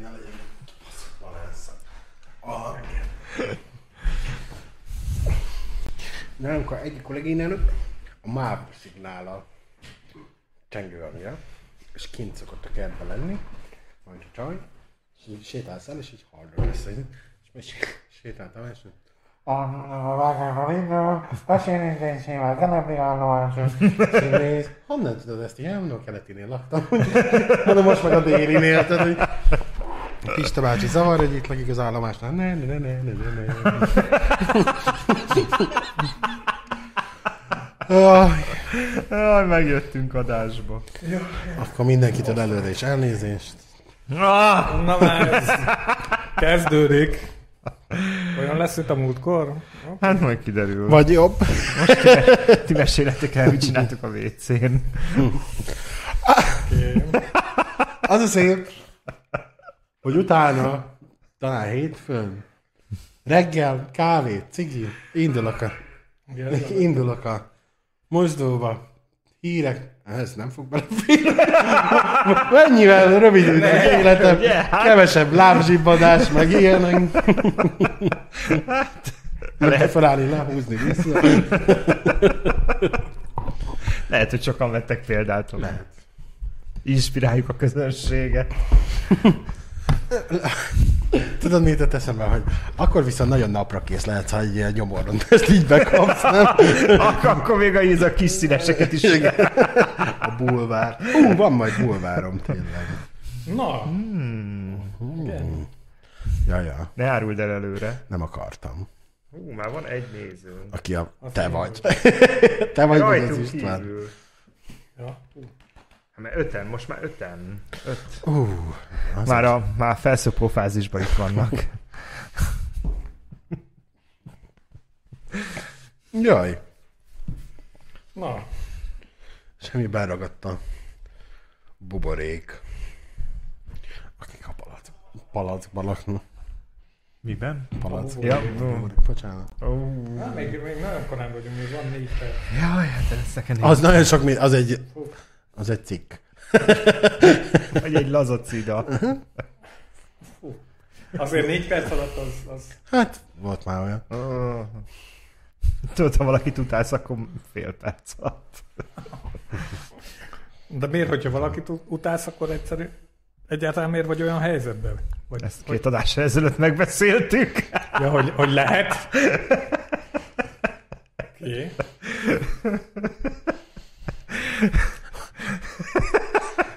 ne legyen egy palenszak. Nálunk egyik kolléginának a MÁV szignála csengővel, és kint szokott a kertben lenni, majd a csaj, és így sétálsz el, és így hallod lesz, és most sétáltam, és honnan tudod ezt? Igen, mondom, a keletinél laktam. Mondom, most meg a délinél. Pista bácsi zavar, hogy itt lakik az állomásnál. Jaj, megjöttünk adásba. Akkor mindenkitől előre is elnézést. Na már ez kezdődik. Olyan lesz itt a múltkor? Hát majd kiderül. Vagy jobb. Most ti meséljetek el, mit csináltuk a WC-n. Okay. Az a szép, hogy utána, talán hétfőn, reggel, kávé, cigi, indulok a mosdóba. Hírek. Ez nem fog beleférni. Mennyivel rövidült az életem. Kevesebb lábzsibbadás, meg ilyenek. Hát, lehet felállni, lehúzni vissza. Lehet, hogy sokan vettek példát. Lehet. Inspiráljuk a közönséget. Tudod, miért tett eszembe, hogy akkor viszont nagyon napra kész lehetsz, ha egy ilyen gyomorron ezt így bekapsz, nem? Akkor még a kis színeseket is. A bulvár. Van majd bulvárom, tényleg. Na. Ja. Ne áruld el előre. Nem akartam. Már van egy nézőn. Aki a... Te vagy. Te vagy az István. Ja. Mert most már öten. Már felszopó fázisban itt vannak. Jaj. Na. Semmiben ragadt a buborék. Akik a palackban laknak. Miben? Palackban. Ja. Bocsánat. Na, még nagyon korán vagyunk, még van 4 perc. Jaj, hát ez szekenél. Az nagyon sok, az egy cikk. Vagy egy lazacida. Azért 4 perc alatt az... Hát, volt már olyan. Tudod, ha valakit utálsz, akkor fél perc alatt. De miért, hogyha valakit utálsz, akkor egyszerű? Egyáltalán miért vagy olyan helyzetben? Vagy, ezt két adásra ezelőtt megbeszéltük. Ja, hogy lehet? Oké.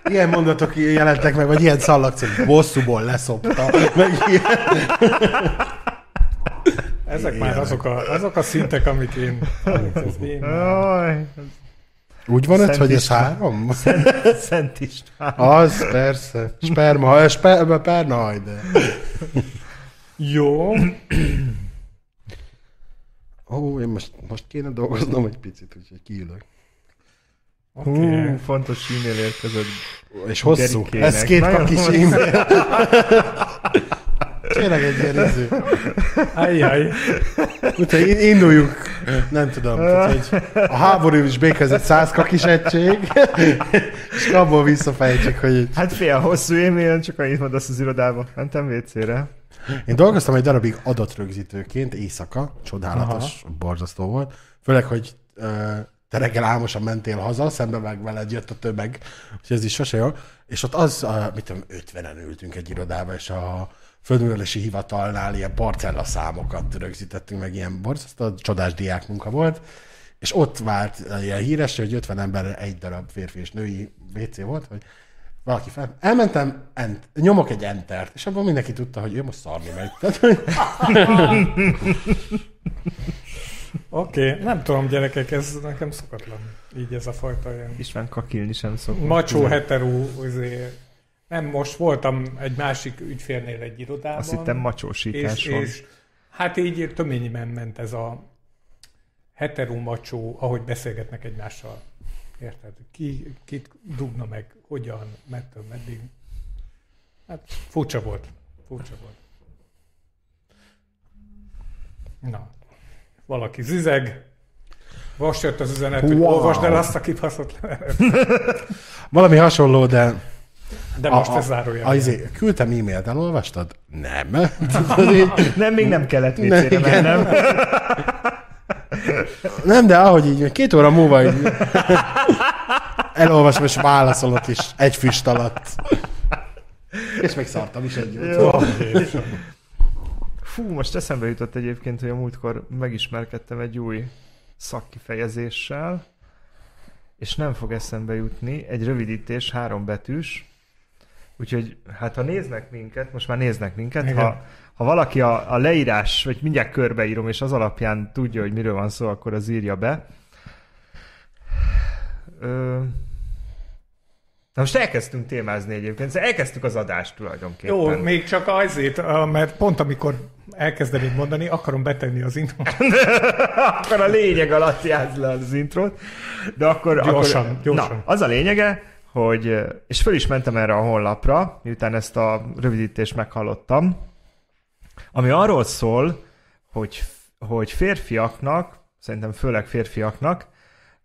Ilyen mondatok jelentek meg, vagy ilyen szallagcím, bosszúból leszopta, meg ilyen. Ezek már azok a szintek, amik én úgy van ez, hogy ez 3? Szent István. Az, persze. Sperma, de. Jó. Én most kéne dolgoznom egy picit, úgyhogy kiülök. Okay. Fontos e-mail érkezett. És hosszú. Ez 2 kakis e-mail. Tényleg egy gyeriző. Ajjaj. Úgyhogy induljuk. Nem tudom. A háború is békezett 100 kakis egység. És abból visszafejtsük, hogy... Hát fél hosszú e-mail, csak annyit mondasz az irodába. Mentem WC-re. Én dolgoztam egy darabig adatrögzítőként éjszaka. Csodálatos, borzasztó volt. Főleg, hogy... Te reggel álmosan mentél haza, szembe meg veled jött a tömeg, úgyhogy ez is sose jó. És ott 50-en ültünk egy irodába, és a földművelési hivatalnál ilyen parcellaszámokat rögzítettünk, meg ilyen borzasztó, csodás diák munka volt. És ott várt ilyen híres, hogy 50 ember egy darab férfi és női WC volt, hogy valaki fel. Elmentem, nyomok egy entert, és abban mindenki tudta, hogy ő most szarni megy. Oké, nem tudom, gyerekek, ez nekem szokatlan. Így ez a fajta ilyen... István kakilni sem szokott. Macsó, heteró, azért... Nem, most voltam egy másik ügyférnél egy irodában. Azt hittem macsósítás volt. És hát így töményben ment ez a heteró macsó, ahogy beszélgetnek egymással. Érted? Kit dugna meg, hogyan, mettől, meddig. Hát furcsa volt. Na. Valaki zizeg. Most jött az üzenet, hogy olvasd el azt a kibaszott levelet. Valami hasonló, de De most ez zárója. Küldtem e-mailt, elolvastad? Nem. Nem, még nem kellett vécére mennem. Nem, de ahogy így, 2 óra múlva így elolvasom, és válaszolok is egy füst alatt. És még szartam is együtt. Fú, most eszembe jutott egyébként, hogy a múltkor megismerkedtem egy új szakkifejezéssel, és nem fog eszembe jutni, egy rövidítés, 3 betűs. Úgyhogy, hát ha néznek minket, most már néznek minket, ha valaki a leírás, vagy mindjárt körbeírom, és az alapján tudja, hogy miről van szó, akkor az írja be. Na most elkezdtünk témázni egyébként, elkezdtük az adást tulajdonképpen. Jó, még csak azért, mert pont amikor elkezdem így mondani, akarom betenni az intrót. Akkor a lényeg alatt játsz le az intrót. De akkor, gyorsan. Na, az a lényege, hogy, és föl is mentem erre a honlapra, miután ezt a rövidítést meghallottam, ami arról szól, hogy férfiaknak, szerintem főleg férfiaknak,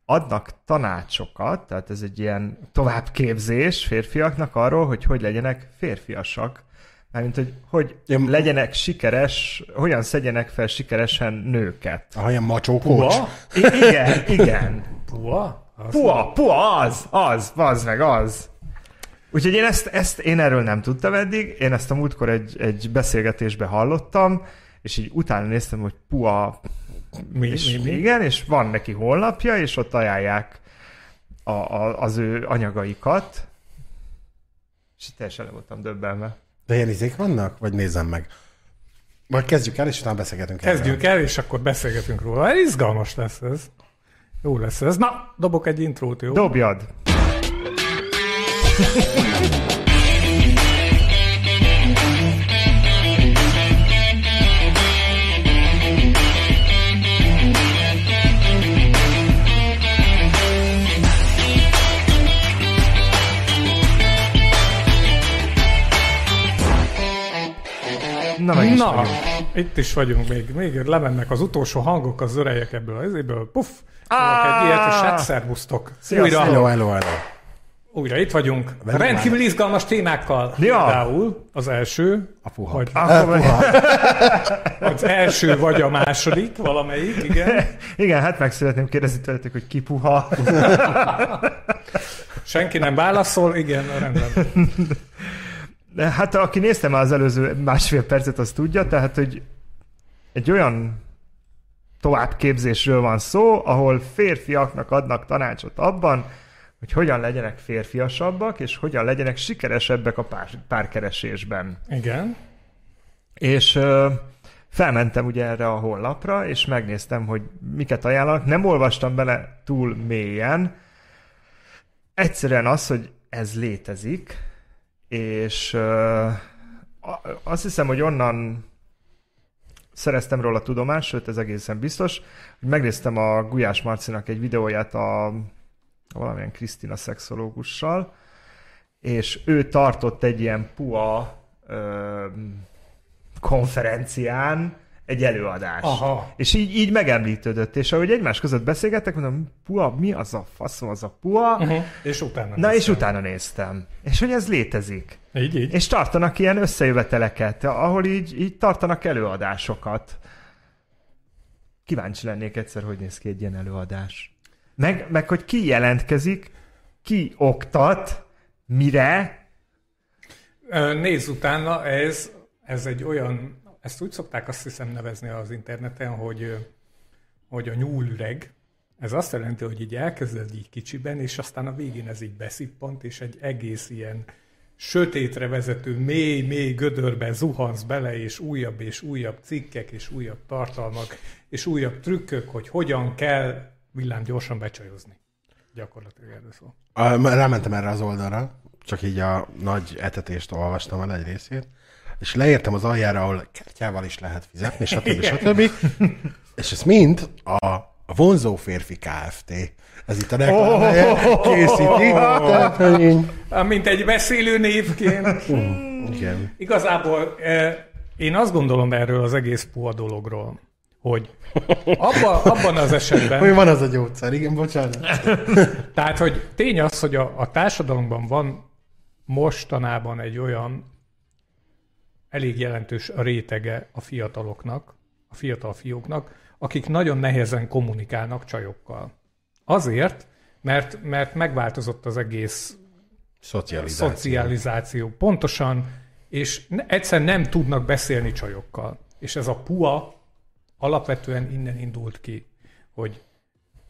adnak tanácsokat, tehát ez egy ilyen továbbképzés férfiaknak arról, hogy legyenek férfiasak. Mármint, hogy legyenek sikeres, hogyan szedjenek fel sikeresen nőket. Olyan macsókócs. Igen. Pua, az. Úgyhogy én ezt én erről nem tudtam eddig, én ezt a múltkor egy beszélgetésbe hallottam, és így utána néztem, hogy pua... Mi? Igen, és van neki honlapja, és ott ajánlják az ő anyagaikat. És teljesen le voltam döbbenve. De ilyen izék vannak? Vagy nézem meg? Vagy kezdjük el, és utána beszélgetünk. És akkor beszélgetünk róla. Izgalmas lesz ez. Jó lesz ez. Na, dobok egy intrót, jó? Dobjad! Na, itt is vagyunk még lemennek az utolsó hangok az örejek ebből, puff, egy ilyet, és hát szervusztok. Újra. Hello. Újra itt vagyunk, rendkívül izgalmas témákkal. Például az első, az első vagy a második, valamelyik, igen. Igen, hát meg szeretném kérdezni tőletek, hogy ki puha. Senki nem válaszol, igen, rendben. De hát aki nézte már az előző 1,5 percet, az tudja, tehát, hogy egy olyan továbbképzésről van szó, ahol férfiaknak adnak tanácsot abban, hogy hogyan legyenek férfiasabbak, és hogyan legyenek sikeresebbek a párkeresésben. Igen. És felmentem ugye erre a honlapra, és megnéztem, hogy miket ajánlanak. Nem olvastam bele túl mélyen. Egyszerűen az, hogy ez létezik, és azt hiszem, hogy onnan szereztem róla tudomást, sőt, ez egészen biztos, hogy megnéztem a Gulyás Marcinak egy videóját a valamilyen Krisztina szexológussal, és ő tartott egy ilyen PUA konferencián egy előadást. Aha. És így megemlítődött, és ahogy egymás között beszélgettek, mondom, PUA, mi az a faszom, az a PUA? Uh-huh. És utána néztem. És hogy ez létezik. Így. És tartanak ilyen összejöveteleket, ahol így tartanak előadásokat. Kíváncsi lennék egyszer, hogy néz ki egy ilyen előadás. Meg hogy ki jelentkezik, ki oktat, mire. Nézz utána, ez egy olyan... Ezt úgy szokták azt hiszem nevezni az interneten, hogy a nyúlüreg. Ez azt jelenti, hogy így elkezded így kicsiben, és aztán a végén ez így beszippant, és egy egész ilyen sötétre vezető, mély gödörbe zuhansz bele, és újabb cikkek, és újabb tartalmak, és újabb trükkök, hogy hogyan kell villámgyorsan becsajozni. Gyakorlatilag erről szól. Rámentem erre az oldalra, csak így a nagy etetést olvastam el egy részét, és leértem az aljára, ahol kártyával is lehet fizetni, stb. És ez mind a vonzó férfi Kft. Ez itt a reklámhelye készíti. Mint egy beszélő névként. Igen. Igazából én azt gondolom erről az egész PUA dologról, hogy abban az esetben... Hogy van az a gyógyszer, igen, bocsánat. Tehát, hogy tény az, hogy a társadalomban van mostanában egy olyan elég jelentős rétege a fiataloknak, a fiatal fiúknak, akik nagyon nehezen kommunikálnak csajokkal. Azért, mert megváltozott az egész szocializáció. Pontosan, és egyszerűen nem tudnak beszélni csajokkal. És ez a PUA alapvetően innen indult ki, hogy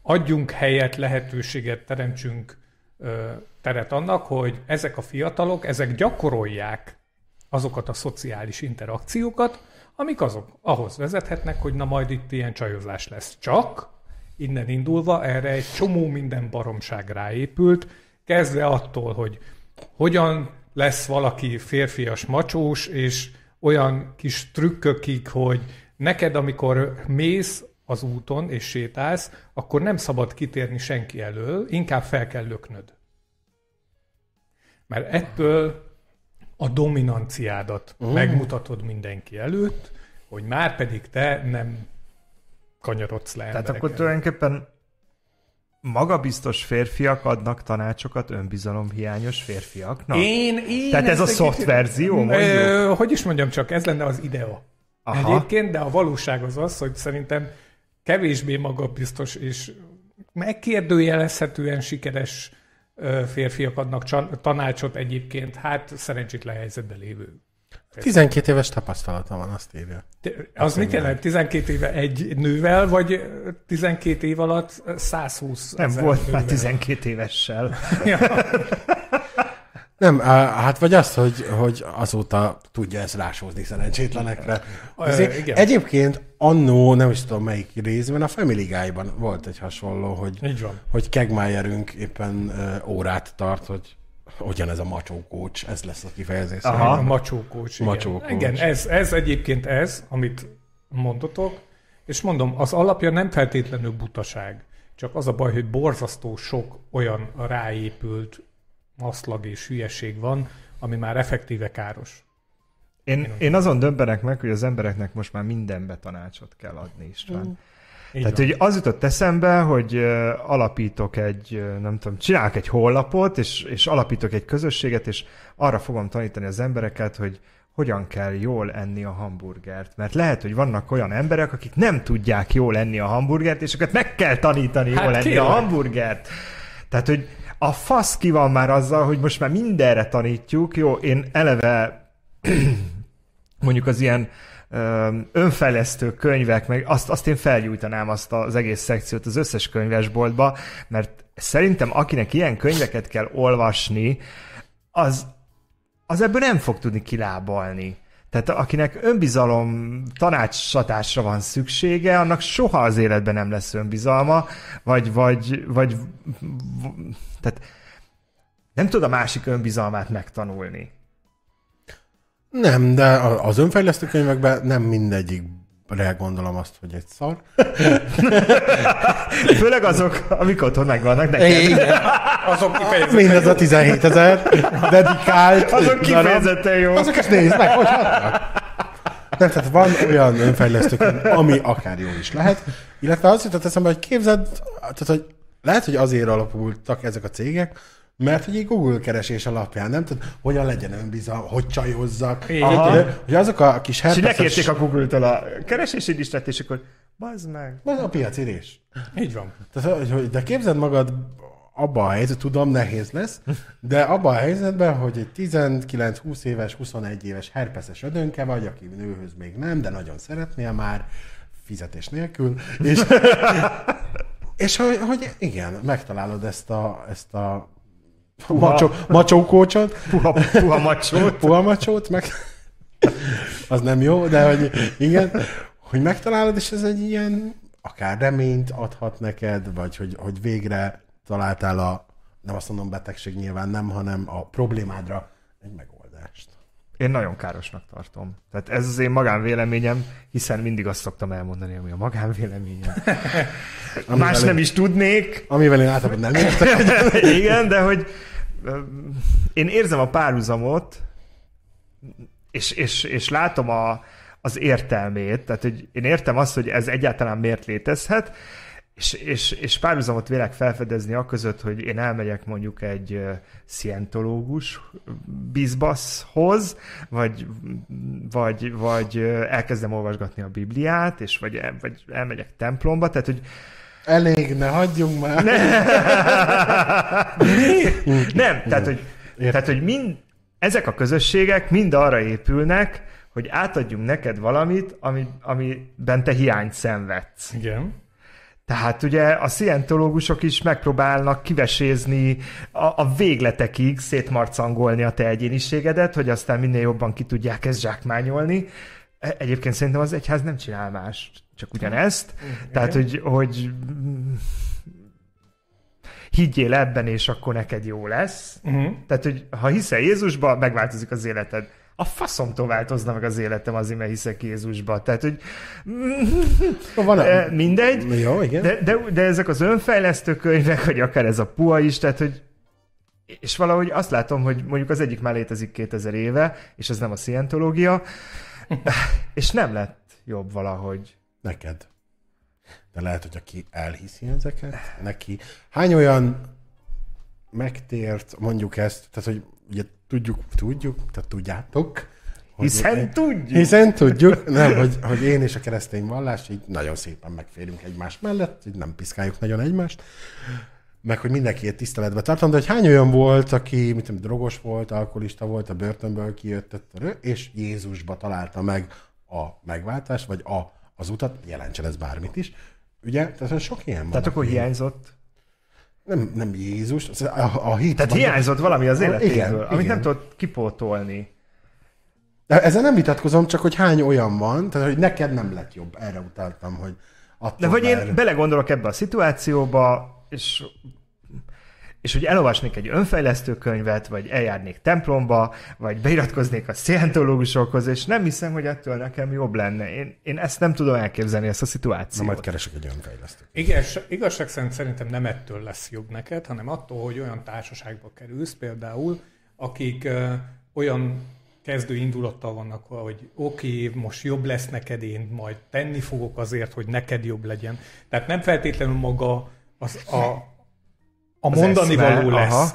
adjunk helyet, lehetőséget, teremtsünk teret annak, hogy ezek a fiatalok, ezek gyakorolják azokat a szociális interakciókat, amik azok ahhoz vezethetnek, hogy na majd itt ilyen csajozás lesz. Csak innen indulva erre egy csomó minden baromság ráépült, kezdve attól, hogy hogyan lesz valaki férfias macsós, és olyan kis trükkökig, hogy neked, amikor mész az úton és sétálsz, akkor nem szabad kitérni senki elől, inkább fel kell löknöd. Mert ettől a dominanciádat megmutatod mindenki előtt, hogy már pedig te nem kanyarodsz le embereken. Tehát akkor tulajdonképpen magabiztos férfiak adnak tanácsokat önbizalomhiányos férfiaknak? Én tehát ez a soft verzió? Hogy is mondjam csak, ez lenne az idea. Aha. Egyébként, de a valóság az az, hogy szerintem kevésbé magabiztos és megkérdőjelezhetően sikeres férfiak adnak tanácsot egyébként, hát szerencsétlen helyzetben lévő. 12 éves tapasztalata van, azt írja. Az mit jelent? 12 éve egy nővel, vagy 12 év alatt 120 ezer nővel? Nem volt már 12 évessel. Ja. Nem, hát vagy az, hogy azóta tudja ezt rásózni szerencsétlenekre. Egyébként annó, nem is tudom melyik részben, a Family Guy-ban volt egy hasonló, hogy Kegmájerünk éppen órát tart, hogy ugyanez a macsókócs, ez lesz a kifejezés. Aha, a macsókócs, igen. Macsókócs. Igen, ez egyébként ez, amit mondotok, és mondom, az alapja nem feltétlenül butaság, csak az a baj, hogy borzasztó sok olyan ráépült maszlag és hülyeség van, ami már effektíve káros. Én azon döbbenek meg, hogy az embereknek most már mindenbe tanácsot kell adni, István. Tehát hogy az jutott eszembe, hogy alapítok egy, nem tudom, csinálok egy honlapot, és alapítok egy közösséget, és arra fogom tanítani az embereket, hogy hogyan kell jól enni a hamburgert. Mert lehet, hogy vannak olyan emberek, akik nem tudják jól enni a hamburgert, és őket meg kell tanítani jól enni a hamburgert. Tehát, hogy a fasz ki van már azzal, hogy most már mindenre tanítjuk. Jó, én eleve mondjuk az ilyen önfejlesztő könyvek, meg azt én felgyújtanám azt az egész szekciót az összes könyvesboltba, mert szerintem akinek ilyen könyveket kell olvasni, az ebből nem fog tudni kilábalni. Tehát akinek önbizalom tanácsadásra van szüksége, annak soha az életben nem lesz önbizalma, vagy tehát nem tud a másik önbizalmát megtanulni. Nem, de az önfejlesztő könyvekben nem mindegyikre gondolom azt, hogy egy szar. Főleg azok, amik otthon megvannak neked. Azok kifejezetten mindez jó. A 17 000 dedikált. Azok kifejezetten jó. Azok is nézd meg, hogy hatnak. Nem, tehát van olyan önfejlesztő könyv, ami akár jó is lehet. Illetve azt jutott eszembe, hogy képzeld, tehát, hogy lehet, hogy azért alapultak ezek a cégek, mert hogy egy Google keresés alapján, nem tudod, hogyan legyen önbizalom, hogy csajozzak. Hogy azok a kis herpeszes... És lekérték a Google-től a keresési listát, és akkor bazd meg. Bazd a piacérés. Így van. Tehát, de képzeld magad abban a helyzetben, tudom, nehéz lesz, de abban a helyzetben, hogy egy 19-20 éves, 21 éves herpeszes ödönke vagy, aki nőhöz még nem, de nagyon szeretnél már, fizetés nélkül, és hogy igen, megtalálod ezt a macsókócsot. Puha macsót. Az nem jó, de hogy igen, hogy megtalálod, és ez egy ilyen akár reményt adhat neked, vagy hogy végre találtál a, nem azt mondom betegség nyilván nem, hanem a problémádra egy megoldást. Én nagyon károsnak tartom. Tehát ez az én magánvéleményem, hiszen mindig azt szoktam elmondani, ami a magánvéleményem. Más nem is tudnék. Amivel én általában nem értek. Igen, de hogy én érzem a párhuzamot, és látom az értelmét. Tehát, hogy én értem azt, hogy ez egyáltalán miért létezhet, És párhuzamot vélek felfedezni aközött, hogy én elmegyek mondjuk egy szientológus bizbaszhoz, vagy elkezdem olvasgatni a Bibliát, és vagy elmegyek templomba, tehát hogy elég, ne hagyjunk már. Nem, tehát hogy mind ezek a közösségek mind arra épülnek, hogy átadjunk neked valamit, amiben te hiányt szenvedsz. Igen. Tehát ugye a szientológusok is megpróbálnak kivesézni a végletekig, szétmarcangolni a te egyéniségedet, hogy aztán minél jobban ki tudják ezt zsákmányolni. Egyébként szerintem az egyház nem csinál más, csak ugyanezt. Igen. Tehát, hogy higgyél ebben, és akkor neked jó lesz. Uh-huh. Tehát, hogy ha hiszel Jézusba, megváltozik az életed. A faszomtól változna meg az életem azért, mert hiszek Jézusba. Tehát, hogy mindegy. Jó, igen. De ezek az önfejlesztő könyvek, vagy akár ez a puha is, tehát, hogy és valahogy azt látom, hogy mondjuk az egyik már létezik 2000 éve, és ez nem a szientológia, és nem lett jobb valahogy. Neked. De lehet, hogy aki elhiszi ezeket, neki. Hány olyan megtért, mondjuk ezt, tehát, hogy ugye tudjuk, tehát tudjátok. Hiszen tudjuk. Nem, hogy én és a keresztény vallás, így nagyon szépen megférünk egymás mellett, így nem piszkáljuk nagyon egymást, meg hogy mindenkiért tiszteletbe tartom, de hogy hány olyan volt, aki mit tudom, drogos volt, alkoholista volt, a börtönből kijött, és Jézusba találta meg a megváltást, vagy az utat, jelentsen ez bármit is. Ugye? Tehát sok ilyen van. Tehát akkor hiányzott. Nem Jézus. A hit tehát van, hiányzott valami az életéből, amit igen. Nem tudod kipótolni. De ezzel nem vitatkozom, csak hogy hány olyan van, tehát hogy neked nem lett jobb. Erre utaltam, hogy attól. De vagy már... én belegondolok ebbe a szituációba, és hogy elolvasnék egy önfejlesztő könyvet, vagy eljárnék templomba, vagy beiratkoznék a szientológusokhoz, és nem hiszem, hogy ettől nekem jobb lenne. Én ezt nem tudom elképzelni, ezt a szituációt. Na majd keresek egy önfejlesztőt. Igen, igazság szerint szerintem nem ettől lesz jobb neked, hanem attól, hogy olyan társaságba kerülsz például, akik olyan kezdő indulattal vannak, hogy oké, most jobb lesz neked, én majd tenni fogok azért, hogy neked jobb legyen. Tehát nem feltétlenül maga a mondani való lesz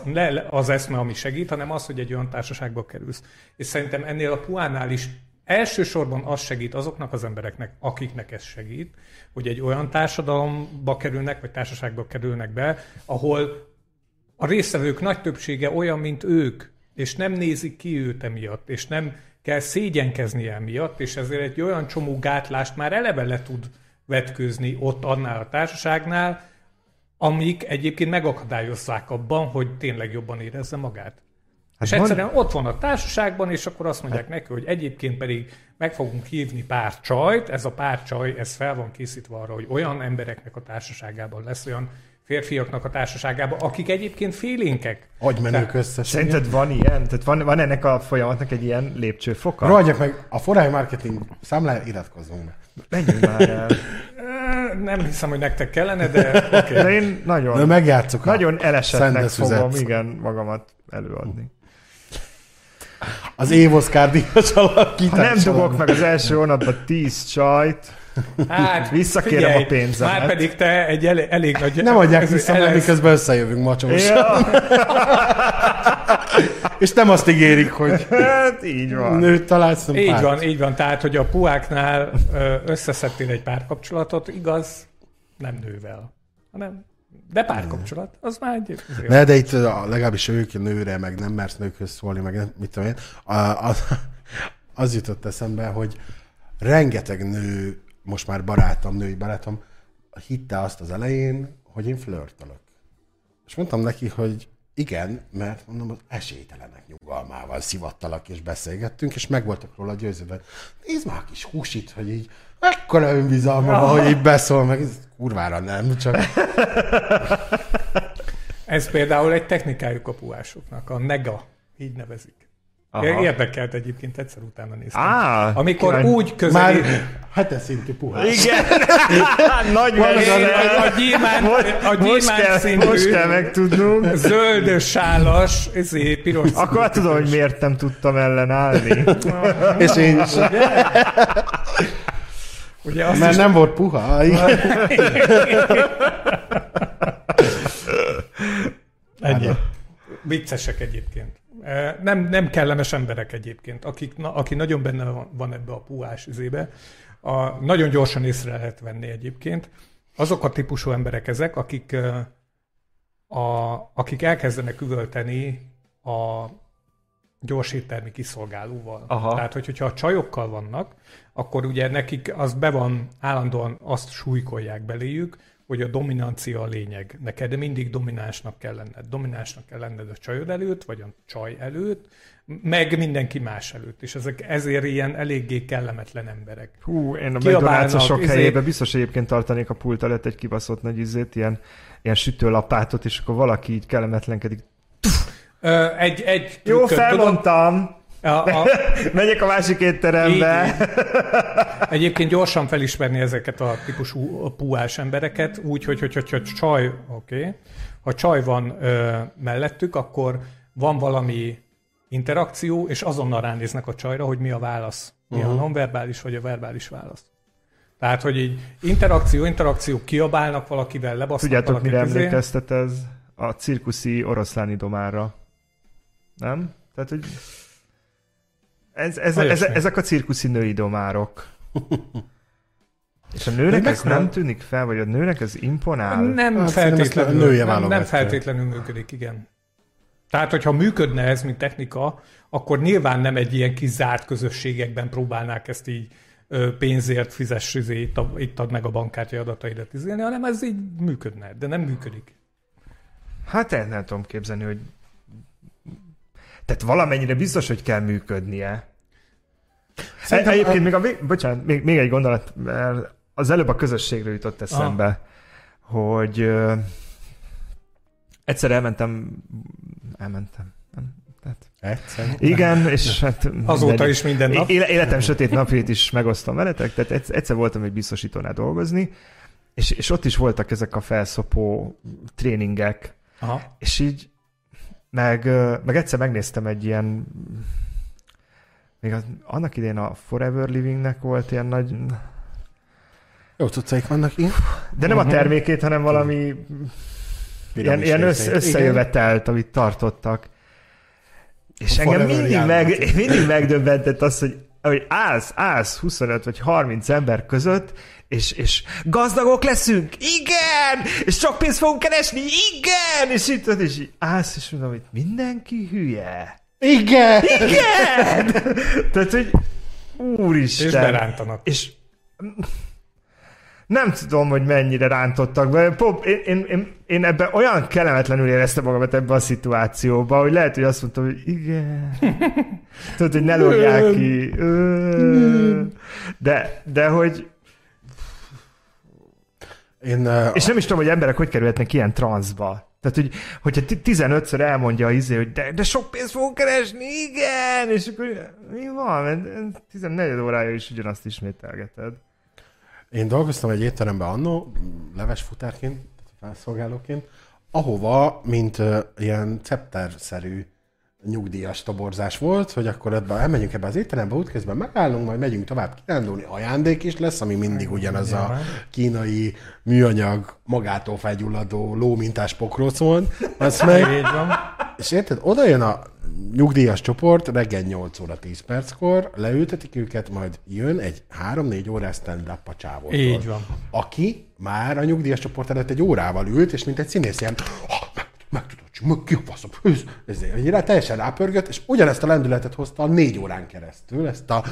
az eszme, ami segít, hanem az, hogy egy olyan társaságba kerülsz. És szerintem ennél a puánál is elsősorban az segít azoknak az embereknek, akiknek ez segít, hogy egy olyan társadalomba kerülnek, vagy társaságba kerülnek be, ahol a résztvevők nagy többsége olyan, mint ők, és nem nézik ki őt emiatt, és nem kell szégyenkezni emiatt, és ezért egy olyan csomó gátlást már eleve le tud vetkőzni ott annál a társaságnál, amik egyébként megakadályozzák abban, hogy tényleg jobban érezze magát. Hát és egyszerűen ott van a társaságban, és akkor azt mondják neki, hogy egyébként pedig meg fogunk hívni pár csajt, ez a pár csaj, ez fel van készítve arra, hogy olyan embereknek a társaságában lesz, olyan férfiaknak a társaságában, akik egyébként félénkek. Agymenők összesen. Szerinted van ilyen? Tehát van ennek a folyamatnak egy ilyen lépcsőfoka? Rohagyjak meg, a Forever Marketing számlájára iratkozzunk meg. Menjünk már el. Nem hiszem, hogy nektek kellene, de oké. De én nagyon elesettnek fogom magamat előadni. Az év Oscar-díjas alakítás. Nem dugok meg az első hónapban 10 csajt, visszakérem a pénzemet. Már pedig te egy elég nagy... Nem adják vissza, mert miközben összejövünk macsósan. Ja. És nem azt ígérik, hogy hát, így van. Nőt találsz, nem párt. Így van. Tehát, hogy a puáknál összeszedtél egy párkapcsolatot, igaz, nem nővel, hanem... De párkapcsolat, az már egy... Ne, de itt legalábbis ők nőre, meg nem mersz nőkhöz szólni, meg nem, mit tudom én. Az jutott eszembe, hogy rengeteg nő, most már női barátom, hitte azt az elején, hogy én flörtölök. És mondtam neki, hogy igen, mert mondom, az esélytelenek nyugalmával szivattalak, és beszélgettünk, és meg voltak róla győződve. Nézd már a kis húsit, hogy így mekkora önbizalma van, hogy így beszól, meg ez kurvára nem, csak... Ez például egy technikájuk a puásoknak, a nega, így nevezik. Aha. Érdekelt egyébként, egyszer utána néztem. Amikor úgy közelít... Már heteszintű puhás. Igen. Nagy a gyémánt szintű. Most kell megtudnunk. Zöldös, sálas, ezért piros. Akkor tudom, hogy miért nem tudtam ellenállni. És én is. Ugye azt mert is... nem volt puha. Ennyi. Viccesek egyébként. Nem kellemes emberek egyébként, aki nagyon benne van ebbe a puhás üzébe. Nagyon gyorsan észre lehet venni egyébként. Azok a típusú emberek ezek, akik elkezdenek üvölteni a gyors éttermi kiszolgálóval. Aha. Tehát, hogyha a csajokkal vannak, akkor ugye nekik az be van, állandóan azt súlykolják beléjük, hogy a dominancia a lényeg. Neked mindig dominánsnak kell lenned. Dominánsnak kell lenned a csajod előtt, vagy a csaj előtt, meg mindenki más előtt. És ezek ezért ilyen eléggé kellemetlen emberek. Hú, én a McDonald's-osok helyébe biztos egyébként tartanék a pult előtt egy kibaszott nagy izét, ilyen sütőlapátot, és akkor valaki így kellemetlenkedik. Jó, felmondtam! Megyek a másik étterembe. Egyébként gyorsan felismerni ezeket a típusú puhás embereket, úgyhogy hogyha csaj, ha csaj van mellettük, akkor van valami interakció, és azonnal ránéznek a csajra, hogy mi a válasz. Mi a nonverbális vagy a verbális válasz. Tehát, hogy így interakció, kiabálnak valakivel, lebasznak valakivel. Tudjátok, mire emlékeztet ez? A cirkuszi oroszlán idomárra. Nem? Tehát, hogy... Ezek a cirkuszi női domárok. És a nőnek ez nem tűnik fel, vagy a nőnek ez imponál? Nem feltétlenül működik, igen. Tehát, hogyha működne ez, mint technika, akkor nyilván nem egy ilyen kis zárt közösségekben próbálnák ezt így pénzért fizess, itt ad meg a bankkártya adataidat izélni, hanem ez így működne, de nem működik. Hát el nem tudom képzelni, hogy tehát valamennyire biztos, hogy kell működnie. Egyébként még még egy gondolat, mert az előbb a közösségről jutott eszembe, hogy egyszer elmentem. Igen, és hát azóta is minden nap. Életem sötét napjait is megosztom veletek, tehát egyszer voltam egy biztosítónál dolgozni, és ott is voltak ezek a felszopó tréningek, és így meg egyszer megnéztem egy ilyen, még annak idején a Forever Livingnek volt ilyen nagy... Jó cuccaik vannak ilyen. De nem a termékét, hanem valami ilyen összejövetelt, amit tartottak. És engem mindig megdöbbentett az, hogy állsz 25 vagy 30 ember között, és gazdagok leszünk, igen, és sok pénzt fogunk keresni, igen, és itt ott is állsz, és mondom, hogy mindenki hülye. Igen! Tehát, hogy úristen. És berántanak. És nem tudom, hogy mennyire rántottak be. Én ebben olyan kellemetlenül éreztem magamat ebben a szituációban, hogy lehet, hogy azt mondtam, hogy igen. Tudod, hogy ne lógják ki. De hogy... És nem is tudom, hogy emberek hogy kerülhetnek ilyen transzba. Tehát, hogyha 15-ször elmondja hogy de sok pénzt fogunk keresni, igen, és akkor mi van? 14 órája is ugyanazt ismételgeted. Én dolgoztam egy étteremben annó, levesfutárként, felszolgálóként, ahova, mint ilyen szepterszerű nyugdíjas toborzás volt, hogy akkor elmegyünk ebbe az étterembe, útközben megállunk, majd megyünk tovább kirándulni, ajándék is lesz, ami mindig ugyanaz a kínai műanyag, magától felgyulladó lómintás pokroc volt. És érted, oda jön a nyugdíjas csoport, reggel 8 óra 10 perckor, leültetik őket, majd jön egy 3-4 órás stand-up a csávótól. Így van. Aki már a nyugdíjas csoport előtt egy órával ült, és mint egy színész ilyen... meg tudod, csak ki a faszom, teljesen rápörgött, és ugyanezt a lendületet hozta a 4 órán keresztül, ezt a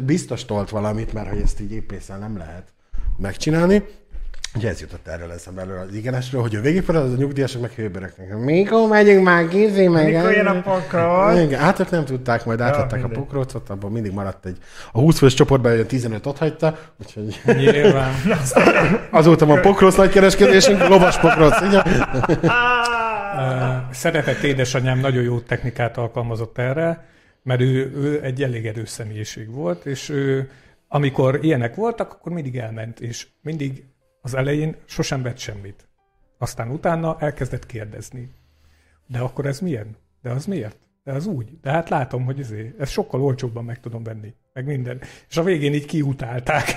biztos tolt valamit, mert hogy ezt így épészen nem lehet megcsinálni. Ugye ez jutott erről eszembe az igenesről, hogy ő végigfordul, az a nyugdíjasok meg hőböröknek. Mikor megyünk már, kézzé meg? Mikor jön a pokroc? Hát nem tudták, majd átadták a pokrócot, abból mindig maradt egy... A 20 fős csoportban a 15 ott hagyta, úgyhogy... Nyilván. Azóta van pokroc nagykereskedésünk, lovas pokroc. Szeretett édesanyám nagyon jó technikát alkalmazott erre, mert ő egy elég erős személyiség volt, és ő, amikor ilyenek voltak, akkor mindig elment, és mindig az elején sosem vett semmit. Aztán utána elkezdett kérdezni. De akkor ez milyen? De az miért? De az úgy. De hát látom, hogy ez sokkal olcsóbban meg tudom venni. Meg minden. És a végén így kiutálták.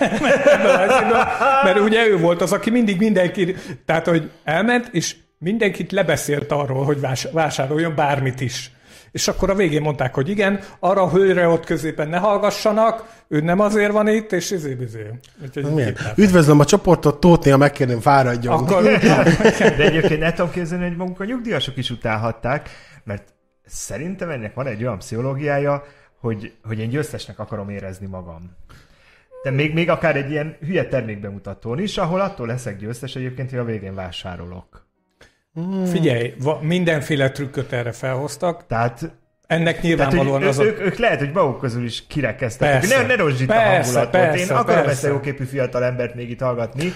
Mert ugye ő volt az, aki mindig mindenki... Tehát, hogy elment, és mindenkit lebeszélt arról, hogy vásároljon bármit is. És akkor a végén mondták, hogy igen, arra a hőre ott középen ne hallgassanak, ő nem azért van itt, és ezért. Üdvözlöm a csoportot, Tótnél megkérném, fáradjon. Akkor... De egyébként el tudom képzelni, hogy maguk a nyugdíjasok is utálhatták, mert szerintem ennek van egy olyan pszichológiája, hogy én győztesnek akarom érezni magam. De még akár egy ilyen hülye termékbemutatón is, ahol attól leszek győztes egyébként, hogy a végén vásárolok. Figyelj, mindenféle trükköt erre felhoztak. Tehát ennek nyilvánvalóan az... Ők lehet, hogy maguk közül is kirekeztek. Ne rozsdít a hangulatot. Én akarom ezt a jóképű fiatal embert még itt hallgatni,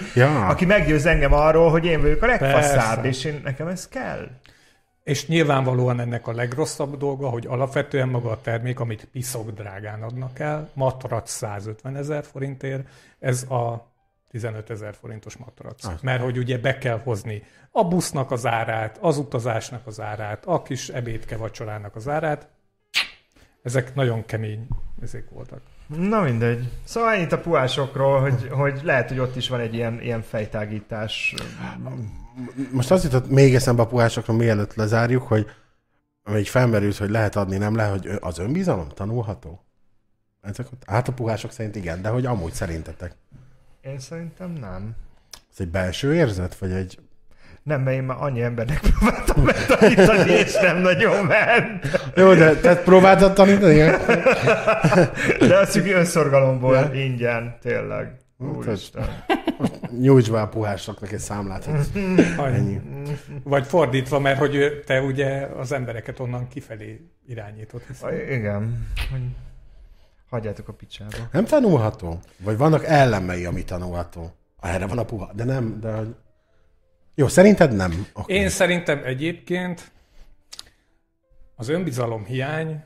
aki meggyőz engem arról, hogy én vagyok a legfaszább, és nekem ez kell. És nyilvánvalóan ennek a legrosszabb dolga, hogy alapvetően maga a termék, amit piszok drágán adnak el, matrac 150 000 forintért, ez a 15 000 forintos matrac. Mert hogy ugye be kell hozni a busznak az árát, az utazásnak az árát, a kis ebédke vacsorának az árát. Ezek nagyon kemény, ezek voltak. Na mindegy. Szóval itt a puhásokról, hogy lehet, hogy ott is van egy ilyen fejtágítás. Most azt jutott még eszembe a puhásokról, mielőtt lezárjuk, hogy még felmerült, hogy lehet adni, nem lehet, hogy az önbizalom tanulható? Hát a puhások szerint igen, de hogy amúgy szerintetek? Én szerintem nem. Ez egy belső érzet, vagy egy... Nem, mert én már annyi embernek próbáltam megtanítani, és nem nagyon ment. Jó, de tehát próbáltad tanítani? De azt mondjuk önszorgalomból ingyen, tényleg. Úristen. Nyújtsd be a puhásoknak egy számlát. Ennyi. Vagy fordítva, mert hogy te ugye az embereket onnan kifelé irányítod. Igen. Hagyjátok a picsába. Nem tanulható? Vagy vannak ellenmei, ami tanulható? Erre van a puha. De nem, de... Jó, szerinted nem? Okay. Én szerintem egyébként az önbizalom hiány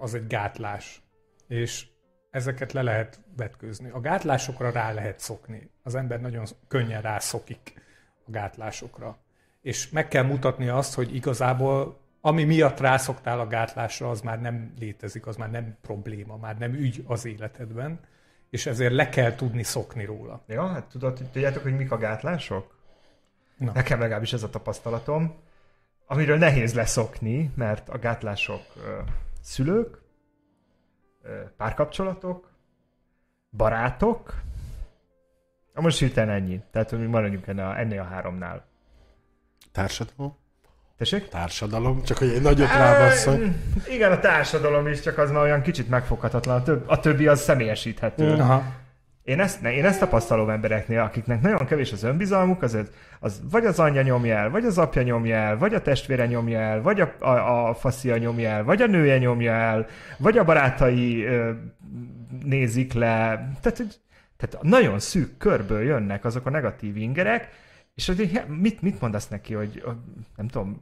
az egy gátlás. És ezeket le lehet vetkőzni. A gátlásokra rá lehet szokni. Az ember nagyon könnyen rászokik a gátlásokra. És meg kell mutatni azt, hogy igazából ami miatt rászoktál a gátlásra, az már nem létezik, az már nem probléma, már nem ügy az életedben, és ezért le kell tudni szokni róla. Ja, hát tudjátok, hogy mik a gátlások? Na. Nekem legalábbis ez a tapasztalatom, amiről nehéz leszokni, mert a gátlások szülők, párkapcsolatok, barátok, most hirtelen ennyi. Tehát, hogy mi maradjunk ennél a háromnál. Társadalom? Tessék? Társadalom, csak hogy egy nagyot rábasszony. Igen, a társadalom is, csak az már olyan kicsit megfoghatatlan. A többi az személyesíthető. Aha. Én ezt tapasztalom embereknél, akiknek nagyon kevés az önbizalmuk, az vagy az anyja nyomja el, vagy az apja nyomja el, vagy a testvére nyomja el, vagy a faszia nyomja el, vagy a nője nyomja el, vagy a barátai nézik le. Tehát nagyon szűk körből jönnek azok a negatív ingerek, és hogy mit mondasz neki, hogy nem tudom,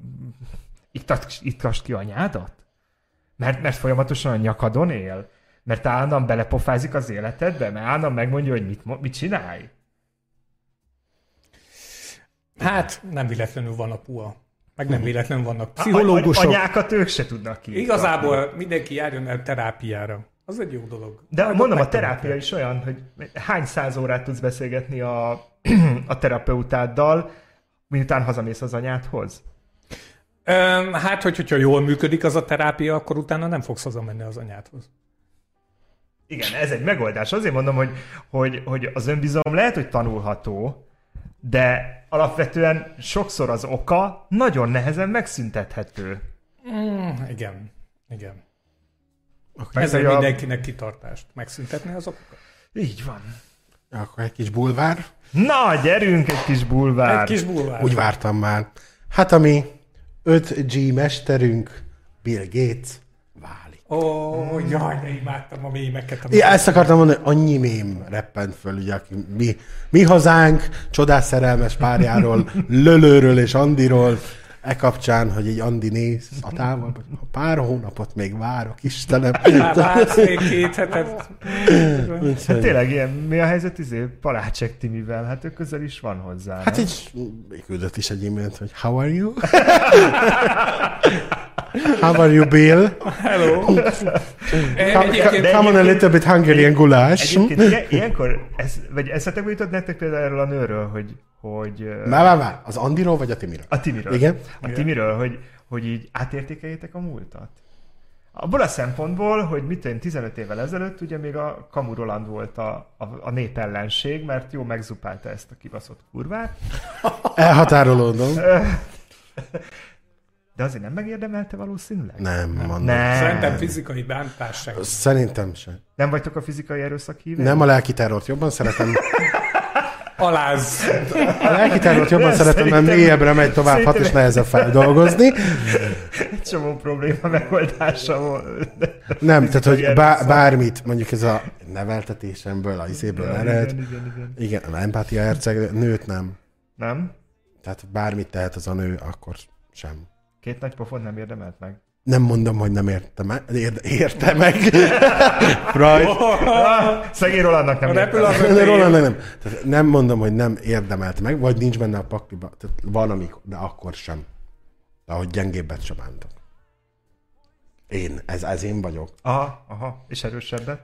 ittasd ki anyádat? Mert folyamatosan a nyakadon él? Mert állandóan belepofázik az életedbe? Mert állandóan megmondja, hogy mit csinálj? Hát nem véletlenül van a puha. Meg nem véletlenül vannak pszichológusok. Anyákat ők se tudnak ki. Igazából mindenki járjon el terápiára. Az egy jó dolog. De mondom, a terápia is olyan, hogy hány száz órát tudsz beszélgetni a terapeutáddal, miután hazamész az anyádhoz? Hát, hogyha jól működik az a terápia, akkor utána nem fogsz hazamenni az anyádhoz. Igen, ez egy megoldás. Azért mondom, hogy az önbizalom lehet, hogy tanulható, de alapvetően sokszor az oka nagyon nehezen megszüntethető. Igen. Ezzel mindenkinek kitartást. Megszüntetni az okokat? Így van. Akkor egy kis bulvár. Na, gyerünk, egy kis bulvár. Úgy vártam már. Hát ami 5G mesterünk, Bill Gates válik. Jaj, de imádtam a mémeket. Ezt akartam mondani, annyi mém reppent föl, ugye, mi hazánk csodás szerelmes párjáról, Lölőről és Andiról, kapcsán, hogy egy Andi néz a távol, ha pár hónapot még várok, Istenem. Vársz még 2 hetet. Hát tényleg ilyen, mi a helyzet? Palácsek Timivel, hát ő közel is van hozzá. Hát így küldött is egy e-mailt, hogy how are you? How are you, Bill? Hello. Come on a little bit Hungarian gulász. Ilyenkor, vagy eszetekbe jutott nektek például erről a nőről, hogy... Már, az Andiról vagy a Timiről? A Timiről. Igen? A Timiről, hogy így átértékeljétek a múltat. Abból a szempontból, hogy mit tudom, 15 évvel ezelőtt ugye még a Kamu Roland volt a nép ellenség, mert jó megzupálta ezt a kibaszott kurvát. Elhatárolódom. De azért nem megérdemelte valószínűleg? Nem. Szerintem fizikai bántás sem. Szerintem sem. Nem vagytok a fizikai erőszak hívei? Nem, a lelki terrort jobban szeretem. Aláz. A lelki terrort jobban szeretem, mert mélyebbre megy tovább, hat és nehezebb feldolgozni. Egy csomó probléma megoldása volt. Nem, tehát hogy bármit, mondjuk ez a neveltetésemből, a izéből ered. Igen, a empátia herceg, nőt nem. Nem? Tehát bármit tehet az a nő, akkor sem. Két nagy pofon nem érdemelt meg? Nem mondom, hogy nem érte meg. Right. Szegény Rolandnak nem érte. Rolandnak nem. Tehát nem mondom, hogy nem érdemelt meg, vagy nincs benne a pakliba. Tehát valamikor, de akkor sem. De ahogy gyengébbet sem bántok. Én. Ez én vagyok. Aha. És erősebbet?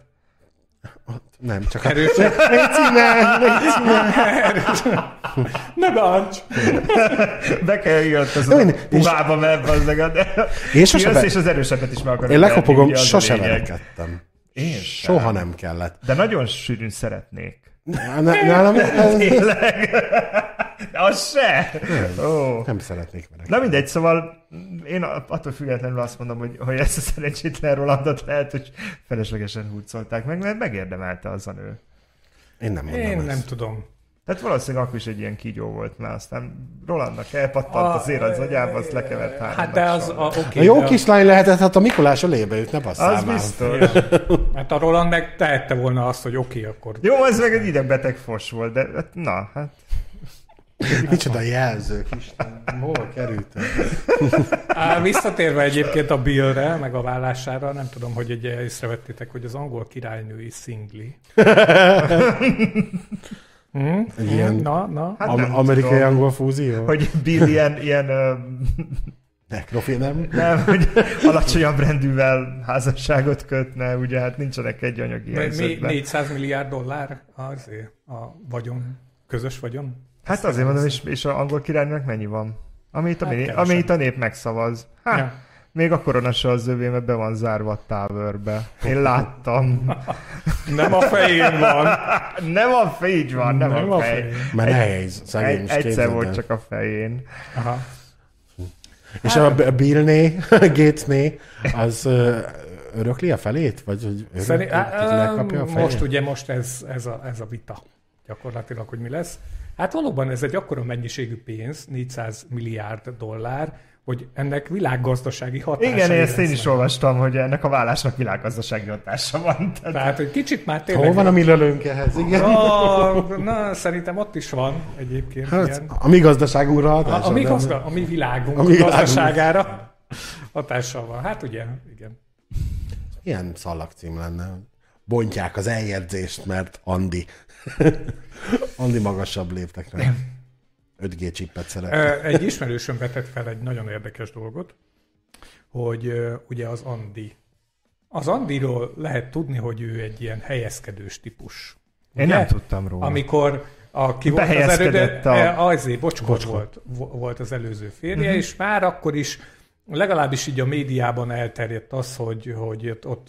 Nem, csak erősebb. Egy címe. Ne bánts! Be kell jött az puhába, mert bazdagad. És az erősebbet is meg akarod. Én lekopogom, sose verekedtem. Én sem. Soha nem kellett. De nagyon sűrűn szeretnék. Nálam ez... Tényleg? Az se? Nem szeretnék verekedni. Na mindegy, szóval én attól függetlenül azt mondom, hogy ezt a szerencsétlen Rolandot lehet, hogy feleslegesen hurcolták meg, mert megérdemelte az a nő. Én nem mondom. Én ezt nem tudom. Tehát valószínűleg akkor is egy ilyen kígyó volt, mert aztán Rolandnak elpattant azért az agyába, azt lekevert három. Hát de az a jó kislány lehetett, hát a Mikulás ölébe jut, ne basszál. Az már. Biztos. Mert a Roland meg tehette volna azt, hogy oké, akkor... Jó, ez meg egy idegbeteg fos volt, de hát... Micsoda jelzők, Isten, hol kerültem? Visszatérve egyébként a Billre, meg a vállására, nem tudom, hogy észrevettétek, hogy az angol királynői szingli. Ilyen hát amerikai tudom, angol fúzió? Hogy Bill ilyen nekrofi, nem? Nem, hogy alacsonyabb rendűvel házasságot kötne, ugye hát nincsenek egy anyagi helyzetben. 400 milliárd dollár azért a vagyon, közös vagyon. Hát azért mondom, és az angol királynőnek mennyi van? Amit a nép megszavaz. Hát. Ja. Még a koronasa az övé, mert be van zárva a távolba. Én láttam. Nem a fején van. Nem a fején van, nem a fején. Mert nehéz, szegény. Egyszer volt csak a fején. Aha. És a Billné, Gatesné, az örökli a felét? Vagy lekapja a fejét? Most ez a vita gyakorlatilag, hogy mi lesz. Hát valóban ez egy akkora mennyiségű pénz, 400 milliárd dollár, hogy ennek világgazdasági hatása. Igen, ezt én is olvastam, hogy ennek a vállásnak világgazdasági hatása van. Tehát, hogy kicsit már tényleg... Hol van a mi lölőnk ehhez? Igen. Na, szerintem ott is van egyébként. Hát, a mi gazdaságunkra hatása. A mi világunk gazdaságára hatással van. Hát ugye, igen. Ilyen szallagcím lenne, hogy bontják az eljegyzést, mert Andi. Andi magasabb léptekre. 5G csippet szeretnék. Egy ismerősöm vetett fel egy nagyon érdekes dolgot, hogy ugye az Andi. Az Andiról lehet tudni, hogy ő egy ilyen helyezkedős típus. Én nem tudtam róla. Amikor Bocskor volt az előző férje, és már akkor is, legalábbis így a médiában elterjedt az, hogy ott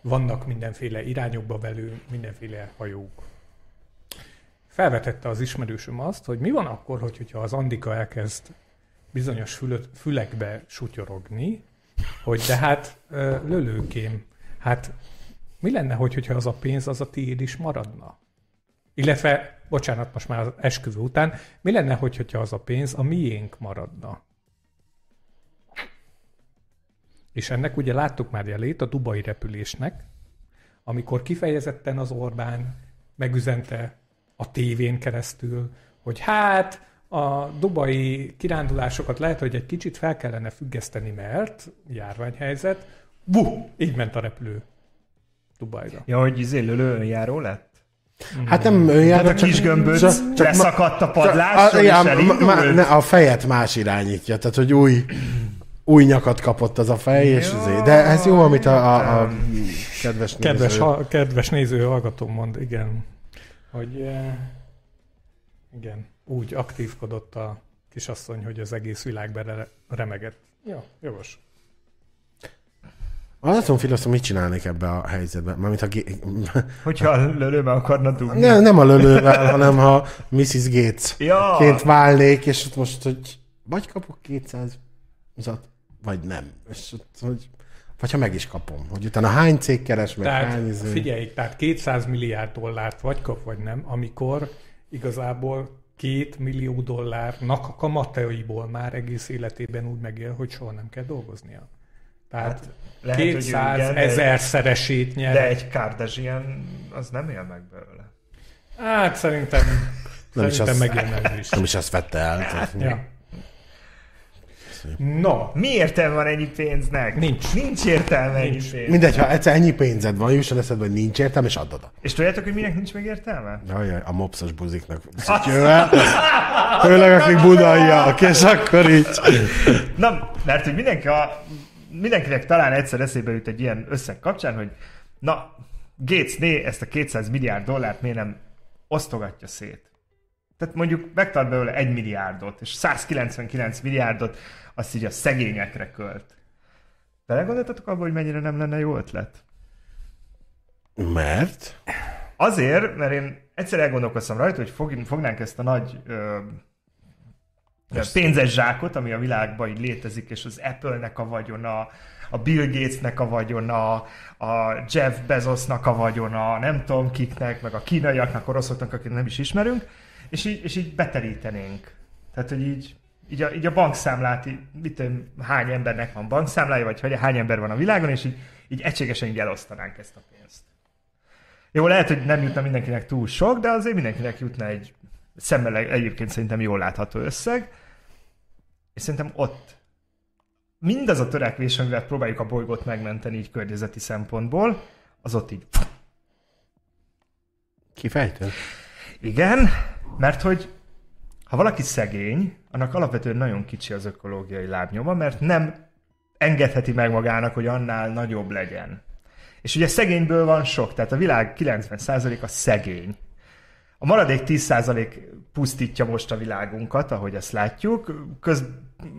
vannak mindenféle irányokba belül, mindenféle hajók. Felvetette az ismerősöm azt, hogy mi van akkor, hogyha az Andika elkezd bizonyos fülekbe sutyorogni, hogy de hát lölőkém, hát mi lenne, hogyha az a pénz, az a tiéd is maradna? Illetve, bocsánat, most már az esküvő után, mi lenne, hogyha az a pénz a miénk maradna? És ennek ugye láttuk már jelét a dubai repülésnek, amikor kifejezetten az Orbán megüzente a tévén keresztül, hogy hát a dubai kirándulásokat lehet, hogy egy kicsit fel kellene függeszteni, mert járványhelyzet, így ment a repülő Dubajra. Ja, hogy Lölő önjáró lett? Hát nem önjáró, hát a kis gömböc csak leszakadt a padlásról, és elindult. A fejet más irányítja, tehát hogy új új nyakat kapott az a fej, és azért. De ez jó, amit a kedves néző hallgató mond, igen. Hogy igen, úgy aktívkodott a kisasszony, hogy az egész világban remegett. Ja, jogos. Azon filozom, mit csinálnék ebbe a helyzetben? Mármint, hogyha a Lölővel akarna dugni. Nem a Lölővel, hanem ha Mrs. Gates ként válnék, és ott most, hogy vagy kapok 200 000, vagy nem. És ott, hogy, vagy ha meg is kapom. Hogy utána hány cég keres, meg tehát, hány... Figyelj, tehát 200 milliárd dollárt vagy kap, vagy nem, amikor igazából $2 millió a kamataiból már egész életében úgy megél, hogy soha nem kell dolgoznia. Tehát hát 200 000-szeresét nyer. De egy Kardashian az nem él meg belőle. Hát szerintem megélne is. Nem is azt vette el. Ja. No. Mi értelme van ennyi pénznek? Nincs értelme ennyi pénznek. Mindegy, ha egyszer ennyi pénzed van, jusson eszedbe, hogy nincs értelme, és add oda. És tudjátok, hogy minek nincs még értelme? Jajjaj, a mopszos buziknak szütyővel. Főleg akik budaiak, és akkor így. Na, mert hogy mindenkinek talán egyszer eszébe jut egy ilyen összeg kapcsán, hogy na, Gates-né ezt a 200 milliárd dollárt miért nem osztogatja szét. Tehát mondjuk megtart belőle 1 milliárdot, és 199 milliárdot azt így a szegényekre költ. Belegondoltatok abba, hogy mennyire nem lenne jó ötlet? Mert? Azért, mert én egyszer elgondolkoztam rajta, hogy fognánk ezt a nagy... pénzes zsákot, ami a világban így létezik, és az Apple-nek a vagyona, a Bill Gates-nek a vagyona, a Jeff Bezosnak a vagyona, nem tudom kiknek, meg a kínaiaknak, oroszoknak, akit nem is ismerünk, és így beterítenénk. Tehát, hogy így a bankszámlát, hány embernek van bankszámlája, vagy hány ember van a világon, és így egységesen így elosztanánk ezt a pénzt. Jó, lehet, hogy nem jutna mindenkinek túl sok, de azért mindenkinek jutna egy szemmel egyébként szerintem jól látható összeg. És szerintem ott mindaz a törekvés, amivel próbáljuk a bolygót megmenteni így környezeti szempontból, az ott így... Kifejtő. Igen, mert hogy ha valaki szegény, annak alapvetően nagyon kicsi az ökológiai lábnyoma, mert nem engedheti meg magának, hogy annál nagyobb legyen. És ugye szegényből van sok, tehát a világ 90%-a szegény. A maradék 10% pusztítja most a világunkat, ahogy ezt látjuk.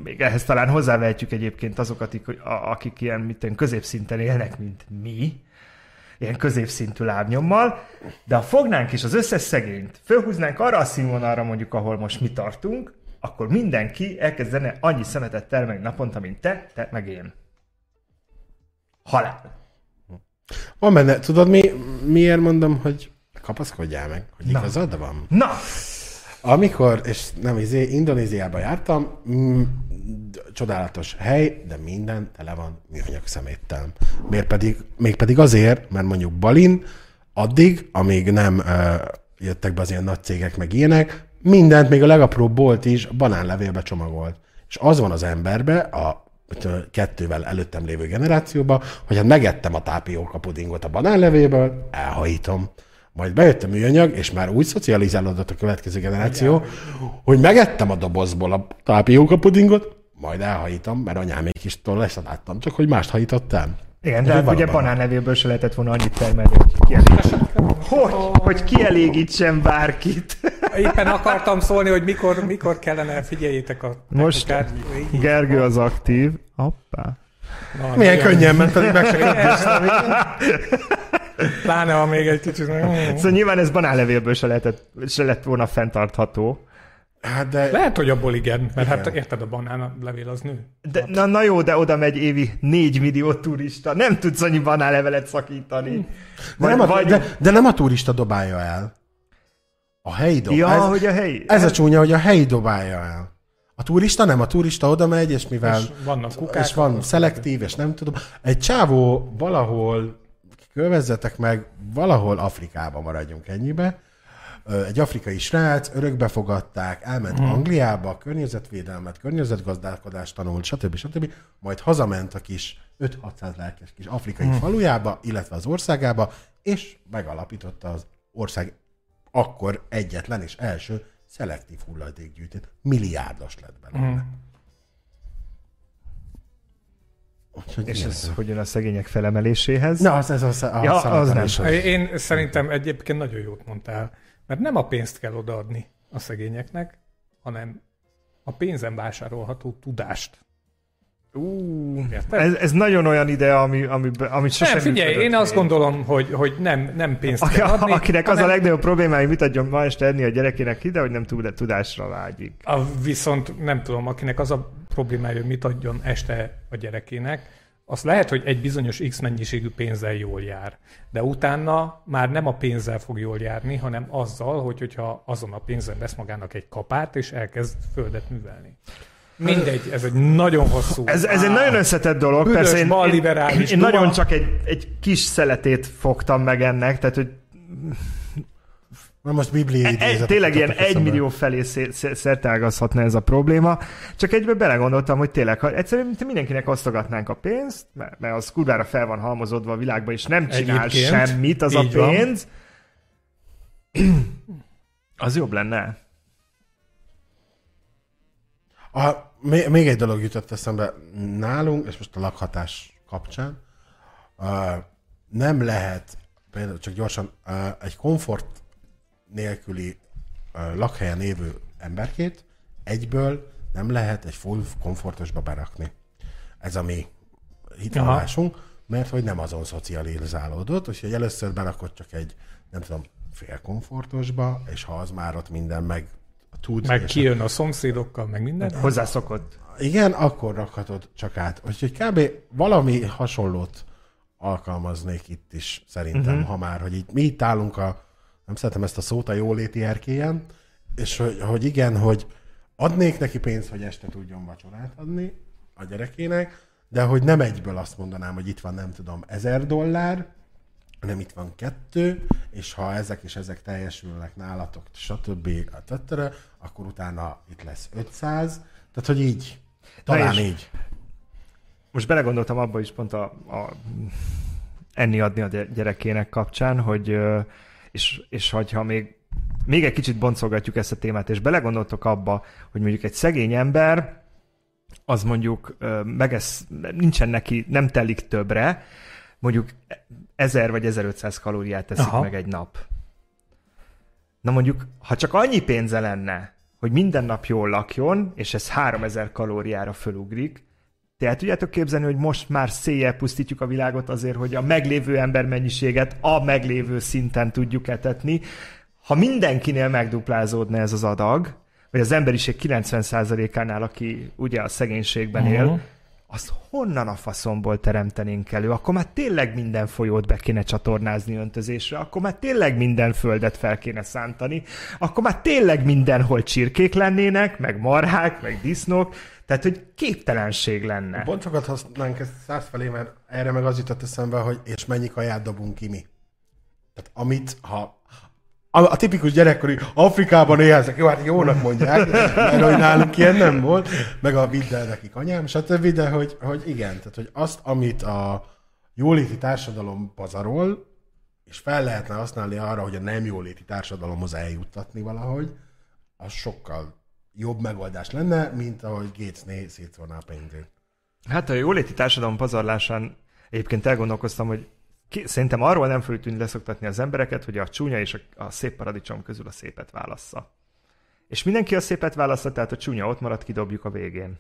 Még ehhez talán hozzávehetjük egyébként azokat, akik ilyen középszinten élnek, mint mi, ilyen középszintű lábnyommal, de ha fognánk is az összes szegényt, fölhúznánk arra a színvonalra mondjuk, ahol most mi tartunk, akkor mindenki elkezdene annyi szemetet termelni naponta, mint te, meg én. Halál. Van benne, tudod miért mondom, hogy kapaszkodjál meg, hogy igazad van. Na! Amikor, és nem Indonéziába jártam, csodálatos hely, de minden tele van műanyag szeméttel. Mégpedig azért, mert mondjuk Balin addig, amíg nem jöttek be az ilyen nagy cégek meg ilyenek, mindent, még a legapróbb bolt is banánlevélbe csomagolt. És az van az emberbe, a 2-vel előttem lévő generációban, hogy hát megettem a tápióka pudingot a banánlevélből, elhajítom. Majd bejött a műanyag, és már úgy szocializálódott a következő generáció, hogy megettem a dobozból a tápióka pudingot, majd elhajítom, mert anyámékistól leszadáttam, csak hogy mást hajítottam. Igen, de ugye banánlevélből se lehetett volna annyit termelni, hogy kielégítsen. Hogy kielégítsen bárkit. Éppen akartam szólni, hogy mikor kellene, figyeljétek a... Most Gergő az aktív. Hoppá. Na, milyen könnyen ment, pedig meg se köpőztem. Pláne, ha még egy kicsit... Szóval nyilván ez banánlevélből se lett volna fenntartható. Hát de... Lehet, hogy abból igen, mert hát érted, a banánlevél az nő. De, na jó, de oda megy évi 4 millió turista, nem tudsz annyi banánlevelet szakítani. De nem a turista dobálja el. A helyi dobálja. Ja, hogy a helyi. Ez a csúnya, hogy a helyi dobálja el. A turista nem, a turista oda megy, és mivel... És vannak kukák. És van szelektív, és nem tudom. Egy csávó valahol... Kövezzetek meg, valahol Afrikában maradjunk ennyibe. Egy afrikai srác, örökbefogadták, elment Angliába, környezetvédelmet, környezetgazdálkodást tanult, stb. Majd hazament a kis 5-600 lelkes kis afrikai falujába, illetve az országába, és megalapította az ország akkor egyetlen és első szelektív hulladékgyűjtőt. Milliárdos lett belőle. És ez hogy jön a szegények felemeléséhez? Na, az nem. Én szerintem egyébként nagyon jót mondtál, mert nem a pénzt kell odaadni a szegényeknek, hanem a pénzen vásárolható tudást. Ez nagyon olyan idea, amit sosem... Nem, figyelj, én azt gondolom, hogy nem pénzt kell adni. Akinek hanem... az a legnagyobb problémája, hogy mit adjon ma este enni a gyerekének ide, hogy nem tudásra vágyik. Viszont nem tudom, akinek az a problémája, hogy mit adjon este a gyerekének, az lehet, hogy egy bizonyos X mennyiségű pénzzel jól jár. De utána már nem a pénzzel fog jól járni, hanem azzal, hogyha azon a pénzen vesz magának egy kapát, és elkezd földet művelni. Mindegy, ez egy nagyon hosszú... Ez egy nagyon összetett dolog. Büdös, persze én nagyon csak egy kis szeletét fogtam meg ennek, tehát hogy... Na most bibliai idézet. Tényleg ilyen 1 millió felé szerteágazhatna ez a probléma. Csak egyben belegondoltam, hogy tényleg, ha egyszerűen mindenkinek osztogatnánk a pénzt, mert az kurvára fel van halmozódva a világban, és nem csinál egyébként semmit az a pénz. Az jobb lenne. Még egy dolog jutott eszembe nálunk, és most a lakhatás kapcsán. Nem lehet, például csak gyorsan, egy komfort nélküli lakhelyen élő emberkét egyből nem lehet egy full komfortosba berakni. Ez a mi hitelmásunk, mert hogy nem azon szocializálódott, úgyhogy először berakott csak egy, nem tudom, fél komfortosba, és ha az már ott minden meg tud. Meg kijön a szomszédokkal, meg minden. Hozzászokott. Igen, akkor rakhatod csak át. Úgyhogy kb. Valami hasonlót alkalmaznék itt is szerintem, ha már, hogy így mi itt állunk a, nem szeretem ezt a szót, a jóléti erkélyen, és hogy igen, hogy adnék neki pénzt, hogy este tudjon vacsorát adni a gyerekének, de hogy nem egyből azt mondanám, hogy itt van nem tudom $1000, hanem itt van 2, és ha ezek és ezek teljesülnek nálatok, stb. Akkor utána itt lesz 500, tehát hogy így, talán így. Most belegondoltam abba is pont a enni-adni a gyerekének kapcsán, hogy és hogyha még egy kicsit boncolgatjuk ezt a témát, és belegondoltok abba, hogy mondjuk egy szegény ember, az mondjuk megesz, nincsen neki, nem telik többre, mondjuk 1000 vagy 1500 kalóriát teszik meg egy nap. Na mondjuk, ha csak annyi pénze lenne, hogy minden nap jól lakjon, és ez 3000 kalóriára fölugrik, tehát tudjátok képzelni, hogy most már széjjel pusztítjuk a világot azért, hogy a meglévő embermennyiséget a meglévő szinten tudjuk etetni. Ha mindenkinél megduplázódna ez az adag, vagy az emberiség 90%-ánál, aki ugye a szegénységben él, azt honnan a faszomból teremtenénk elő? Akkor már tényleg minden folyót be kéne csatornázni öntözésre, akkor már tényleg minden földet fel kéne szántani, akkor már tényleg mindenhol csirkék lennének, meg marhák, meg disznók, tehát hogy képtelenség lenne. Pont sokat használnánk ezt százfelé, mert erre meg az jutott eszembe, hogy és mennyi kaját dobunk ki mi. Tehát amit, ha... A tipikus gyerekkori Afrikában éheznek, jó, hát jónak mondják, mert hogy nálunk ilyen nem volt, meg a viddel nekik anyám, stb., de hogy igen, tehát hogy azt, amit a jóléti társadalom pazarol, és fel lehetne használni arra, hogy a nem jóléti társadalomhoz eljuttatni valahogy, az sokkal jobb megoldás lenne, mint ahogy Gates-né szétszórná a pénzét. Hát a jóléti társadalom pazarlásán egyébként elgondolkoztam, hogy szerintem arról nem fogjuk tudni leszoktatni az embereket, hogy a csúnya és a szép paradicsom közül a szépet válassza. És mindenki a szépet válassza, tehát a csúnya ott marad, kidobjuk a végén.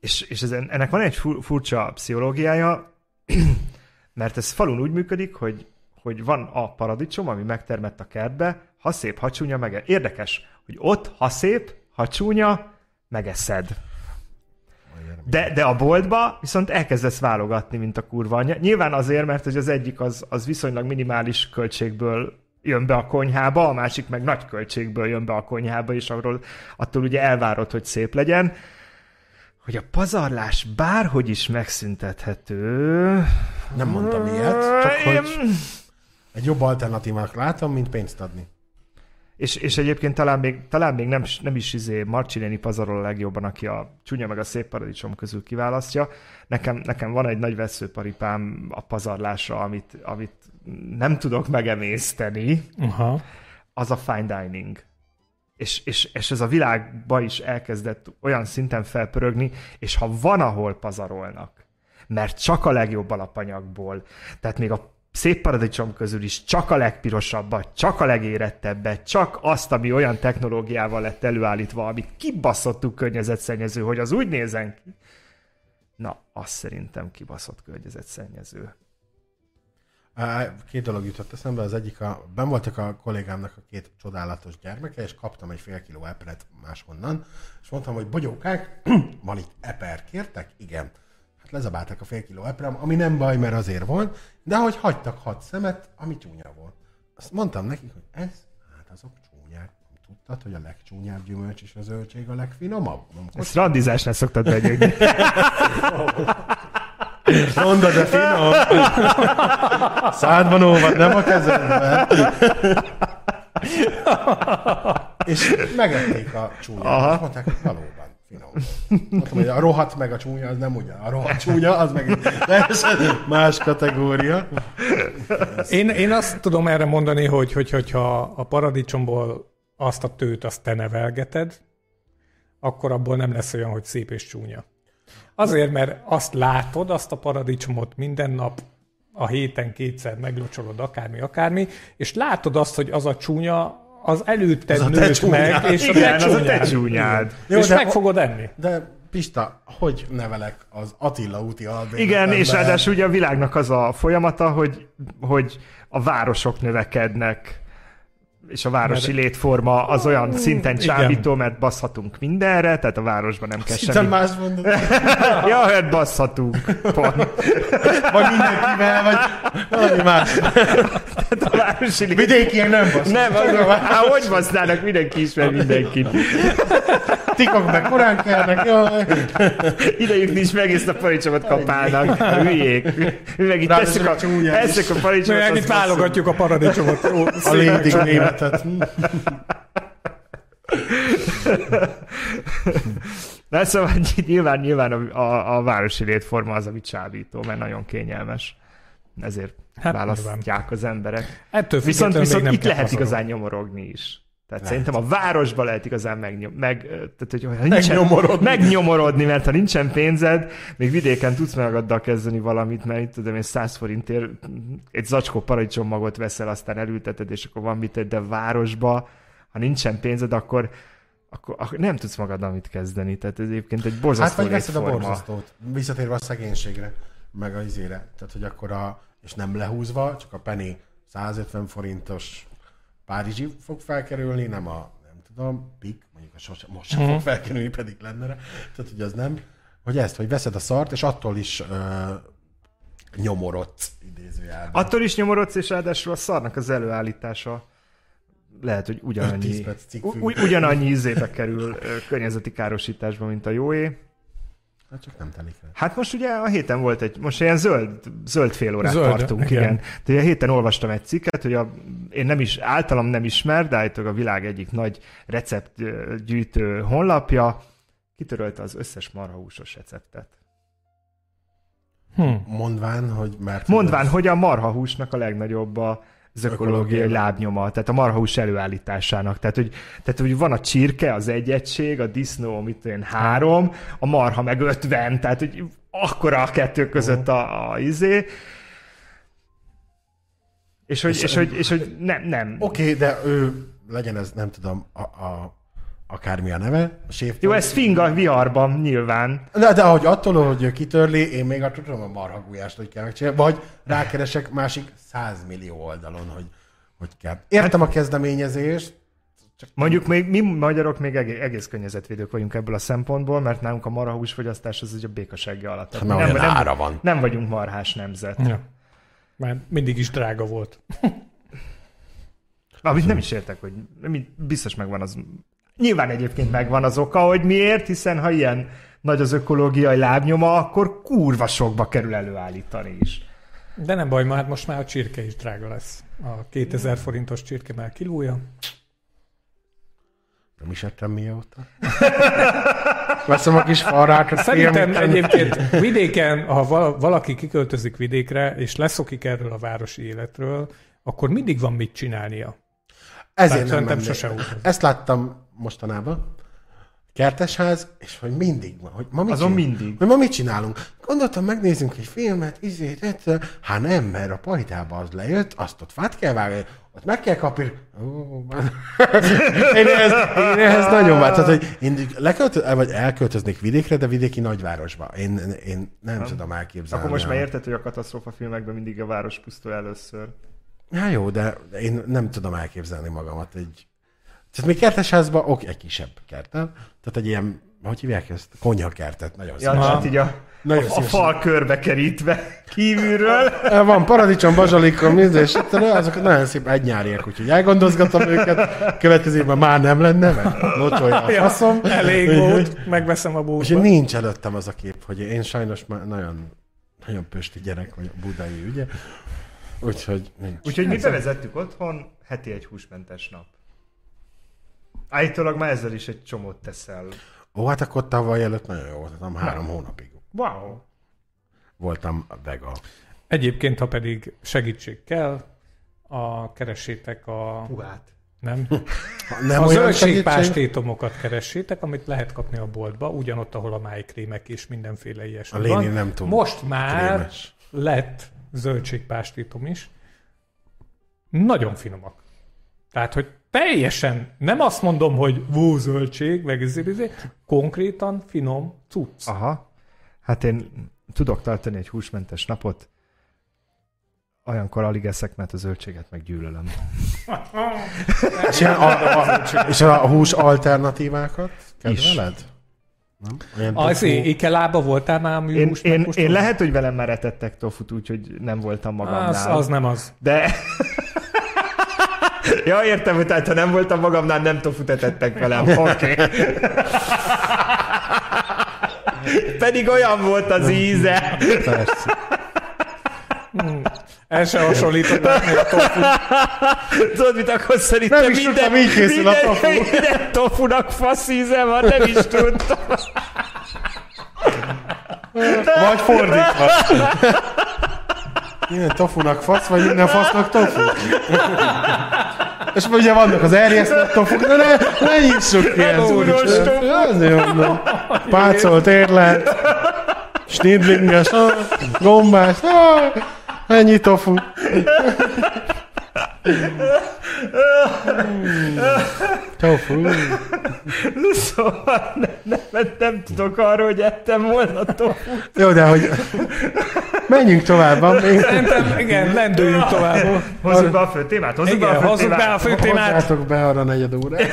És ennek van egy furcsa pszichológiája, mert ez falun úgy működik, hogy van a paradicsom, ami megtermett a kertbe, ha szép, ha csúnya, meg... Érdekes, hogy ott, ha szép, ha csúnya, megeszed. De a boltba viszont elkezdesz válogatni, mint a kurva anyja. Nyilván azért, mert hogy az egyik az viszonylag minimális költségből jön be a konyhába, a másik meg nagy költségből jön be a konyhába, és attól ugye elvárod, hogy szép legyen. Hogy a pazarlás bárhogy is megszüntethető... Nem mondtam ilyet, csak hogy egy jobb alternatívát látom, mint pénzt adni. És egyébként talán még nem is Marcsineni pazarol a legjobban, aki a csúnya meg a szép paradicsom közül kiválasztja. Nekem van egy nagy veszőparipám a pazarlásra, amit nem tudok megemészteni. Az a fine dining. És ez a világba is elkezdett olyan szinten felpörögni, és ha van, ahol pazarolnak, mert csak a legjobb alapanyagból, tehát még a szép paradicsom közül is csak a legpirosabbat, csak a legérettebbet, csak azt, ami olyan technológiával lett előállítva, amit kibaszottuk környezetszennyező, hogy az úgy nézen ki. Na, az szerintem kibaszott környezetszennyező. Két dolog jutott eszembe, az egyik, benn voltak a kollégámnak a két csodálatos gyermeke, és kaptam egy fél kiló eperet máshonnan, és mondtam, hogy bogyókák, van itt eper, kértek? Igen. Hát lezabálták a fél kiló eperem, ami nem baj, mert azért van, de hogy hagytak 6 szemet, ami csúnya volt. Azt mondtam nekik, hogy ez, hát azok csúnyák. Tudtad, hogy a legcsúnyább gyümölcs és a zöldség a legfinomabb? Ezt randizásnál szoktad begyögni. Ronda, de finom. Szádban óvad, nem a kezedben. És megették a csúnyát, és mondták, hogy valóban finom. Mondtam, hogy a rohadt meg a csúnya, az nem ugyan. A rohadt csúnya, az meg más kategória. Én azt tudom erre mondani, hogyha a paradicsomból azt a tőt, azt te nevelgeted, akkor abból nem lesz olyan, hogy szép és csúnya. Azért, mert azt látod, azt a paradicsomot minden nap, a héten kétszer meglocsolod akármi, és látod azt, hogy az a csúnya, az előtted nőtt meg, és igen, az a te csúnyád. Jó, és meg fogod enni. De Pista, hogy nevelek az Attila úti albérletben? Igen, és ráadásul ugye a világnak az a folyamata, hogy a városok növekednek, és a városi létforma az olyan szinten csábító, mert baszhatunk mindenre, tehát a városban nem kell semmi. Más mondod. Ja, hát baszhatunk. Vagy mindenkivel, vagy valami más. Tehát a városi vidékiek nem baszhatunk. Nem, hát hogy basznának, mindenki ismer mindenkit. Tikok meg korán kelnek, jaj. Idejük nincs, meg egész a paradicsomot kapálnak. Hülyék. Mi meg itt tesszük a paradicsomot. Mi meg itt válogatjuk a paradicsomot. A létig német. De szóval nyilván a városi létforma az, ami csábító, mert nagyon kényelmes. Ezért választják az emberek. Viszont itt lehet igazán nyomorogni is. Tehát szerintem a városban lehet igazán megnyomorodni, mert ha nincsen pénzed, még vidéken tudsz magaddal kezdeni valamit, mert itt tudom, 100 forintért egy zacskó paradicsommagot veszel, aztán elülteted, és akkor van mit, de városba, ha nincsen pénzed, akkor nem tudsz magaddal mit kezdeni. Tehát ez egyébként egy borzasztó létforma. Hát vagy veszed a borzasztót, visszatérve a szegénységre, meg a izére. Tehát, hogy akkor és nem lehúzva, csak a penny 150 forintos Párizsi fog felkerülni, nem a, nem tudom, PIK, mondjuk a sose, most sem fog felkerülni, pedig lenne rá. Tehát, hogy az nem, hogy ezt, hogy veszed a szart, és attól is nyomorodsz, idézőjelben. Attól is nyomorodsz, és ráadásul a szarnak az előállítása lehet, hogy ugyanannyi ízébe kerül környezeti károsításba, mint a jóé. Hát csak nem telik el. Hát most ugye a héten volt most ilyen zöld fél órát tartunk, igen. Tehát a héten olvastam egy cikket, hogy általam nem ismert, de állítólag a világ egyik nagy receptgyűjtő honlapja kitörölte az összes marhahúsos receptet. Mondván, hogy a marhahúsnak a legnagyobb az ökológiai lábnyoma, tehát a marhahús előállításának. Tehát, hogy van a csirke, az egy egység, a disznó, amit olyan 3, a marha meg 50, tehát, hogy akkora a kettő között a izé. És hogy nem. Oké, de ő legyen ez, nem tudom, akármi a neve, a séf. Jó, ez fing a viharban nyilván. De ahogy attól, hogy kitörli, én még tudom a marha gulyást, hogy kell megcsinálni, vagy rákeresek másik 100 millió oldalon, hogy kell. Értem a kezdeményezést. Csak mondjuk még mi magyarok még egész környezetvédők vagyunk ebből a szempontból, mert nálunk a marhahús fogyasztás az ugye a békasegge alatt. Hát, nem vagyunk marhás nemzet. Ja. Már mindig is drága volt. Amit nem is értek, hogy biztos megvan az. Nyilván egyébként megvan az oka, hogy miért, hiszen ha ilyen nagy az ökológiai lábnyoma, akkor kurva sokba kerül előállítani is. De nem baj, már most már a csirke is drága lesz. A 2000 forintos csirke már kilója. Nem is ettem mióta. Veszem a kis farrákat. Szerintem egyébként vidéken, ha valaki kiköltözik vidékre, és leszokik erről a városi életről, akkor mindig van mit csinálnia. Ezért nem mennék. Sose ezt láttam mostanában. Kertesház, és hogy mindig van. Hogy ma mit azon csinálunk? Mindig. Hogy ma mit csinálunk? Gondoltam, megnézzünk egy filmet, hát nem, mert a pajtába az lejött, azt ott fát kell vágni, ott meg kell kapni. Én ehhez nagyon várt. Tehát, hogy én elköltöznék vidékre, de vidéki nagyvárosba. Én nem tudom elképzelni. Akkor most már érted, hogy a katasztrófa filmekben mindig a város pusztul először. Hát jó, de én nem tudom elképzelni magamat egy... Tehát még kertesházban, egy kisebb kertem, tehát egy ilyen, hogy hívják ezt? Konyhakertet, nagyon szívesen. Ja, hát így a fal körbe kerítve kívülről. Van paradicsom, bazsalikom, minden, és azok nagyon szép egy nyáriak, úgyhogy elgondozgatom őket. Következő évben már nem lenne, mert locsolja a faszom. Elég volt, megveszem a búrba. És nincs előttem az a kép, hogy én sajnos már nagyon, nagyon pösti gyerek vagy a budai, ugye? Úgyhogy mi bevezettük otthon heti egy húsmentes nap. Állítólag már ezzel is egy csomót teszel. Ó, hát akkor tavaly előtt nagyon jó voltam, 3 hónapig. Wow. Voltam vega. Egyébként, ha pedig segítség kell, keressétek a... Puhát. Nem? Nem a zöldségpástétomokat keressétek, amit lehet kapni a boltba, ugyanott, ahol a májkrémek és mindenféle ilyesmi van. A léni nem tudom. Most már krémes. Lett zöldségpástétom is. Nagyon finomak. Tehát, hogy teljesen, nem azt mondom, hogy vú, zöldség, meg konkrétan finom cucc. Aha. Hát én tudok tartani egy húsmentes napot, olyankor alig eszek, mert a zöldséget meggyűlölöm. És a hús alternatívákat kedveled? Az ékelába voltál már a hús megkóstolni? Én lehet, hogy velem már etettek tofut, úgyhogy nem voltam magamnál. Az nem az. De... Ja, értem, hogy tehát, ha nem voltam magamnál, nem tofut etettek velem. Oké. Okay. Pedig olyan volt az íze. Persze. El se hasonlítottam, hogy a tofu. Tudod, mit akkor szerintem nem is minden, tudtam, készül a tofu. Minden tofunak fasz íze van, nem is tudtam. Vagy fordítva. Innen tofunak fasz, vagy innen fasznak tofu? És ugye vannak az erjesztett tofuk, de ne nyissuk ki ezt. Pácolt érlet, snidlinges, gombás, ennyi tofu. Tofu. Szóval nem tudok arról, hogy ettem volna tofut. Jó, de hogy... Menjünk tovább. Szerintem, igen, lendüljünk tovább. Hozzuk be a főtémát. Hozzuk be a főtémát. Hozzátok be arra 4 órát.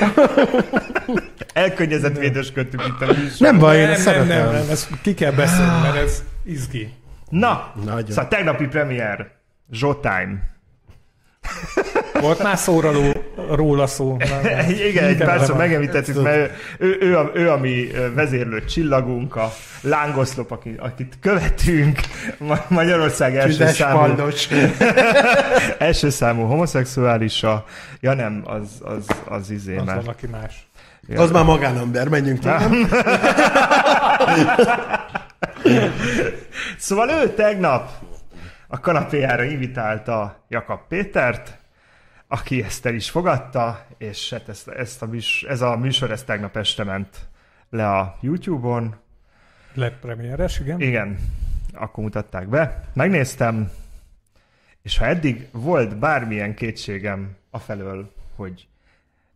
Elkönnyezetvédősködtünk itt a műsor. Nem baj, én ezt szeretem. Nem, ezt ki kell beszélni, mert ez izgi. Na, szóval tegnapi premier. Showtime. Volt már szóra róla szó. Igen, egy pár szó megemlítettük, mert ő a mi vezérlő csillagunk, a lángoszlop, akit követünk, Magyarország első számú homoszexuálisa. Ja nem, az izé már. Az valaki más. Ja, az már magánember, menjünk tovább. Szóval ő tegnap a kanapéjára invitálta Jakab Pétert, aki ezt el is fogadta, és hát ez a műsor tegnap este ment le a YouTube-on. Lett premieres, igen? Igen, akkor mutatták be. Megnéztem, és ha eddig volt bármilyen kétségem afelől, hogy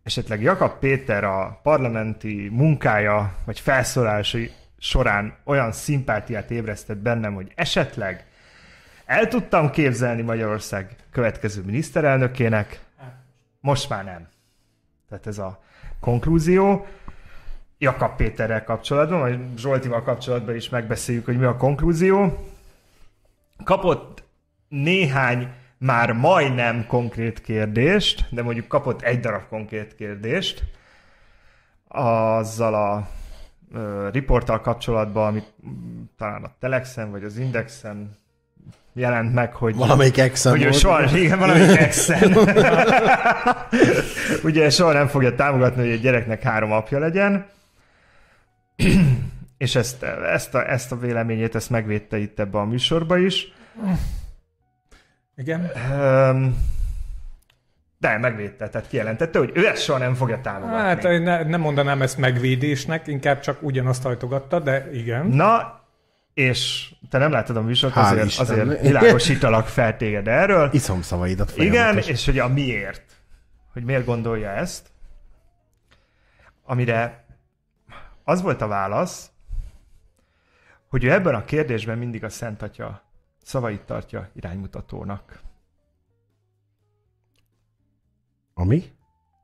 esetleg Jakab Péter a parlamenti munkája vagy felszólási során olyan szimpátiát ébresztett bennem, hogy esetleg el tudtam képzelni Magyarország következő miniszterelnökének, most már nem. Tehát ez a konklúzió. Jakab Péterrel kapcsolatban, vagy Zsoltival kapcsolatban is megbeszéljük, hogy mi a konklúzió. Kapott néhány már majdnem konkrét kérdést, de mondjuk kapott egy darab konkrét kérdést azzal a riporttal kapcsolatban, amit talán a Telexen vagy az Indexen jelent meg, hogy... Valamelyik Excel volt. Valamelyik Excel. Ugye soha nem fogja támogatni, hogy egy gyereknek 3 apja legyen. És ezt a véleményét, ezt megvédte itt ebbe a műsorba is. Igen. De megvédte, tehát kijelentette, hogy ő ezt soha nem fogja támogatni. Hát én nem mondanám ezt megvédésnek, inkább csak ugyanazt hajtogatta, de igen. Na, és te nem láttad a műsort, azért világosítalak fel téged erről. Iszom szavaidat folyamatos. Igen, és hogy a miért, hogy miért gondolja ezt, amire az volt a válasz, hogy ő ebben a kérdésben mindig a Szent Atya szavait tartja iránymutatónak. Ami?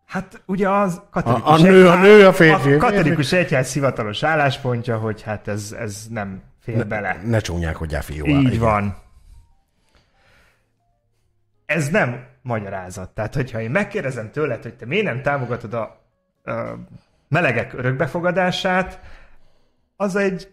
Hát ugye az katolikus a katolikus egyház hivatalos álláspontja, hogy hát ez nem fér bele. Ne csúnyálkodjál, fiúvá. Így van. Ez nem magyarázat. Tehát, hogyha én megkérdezem tőled, hogy te miért nem támogatod a melegek örökbefogadását, az egy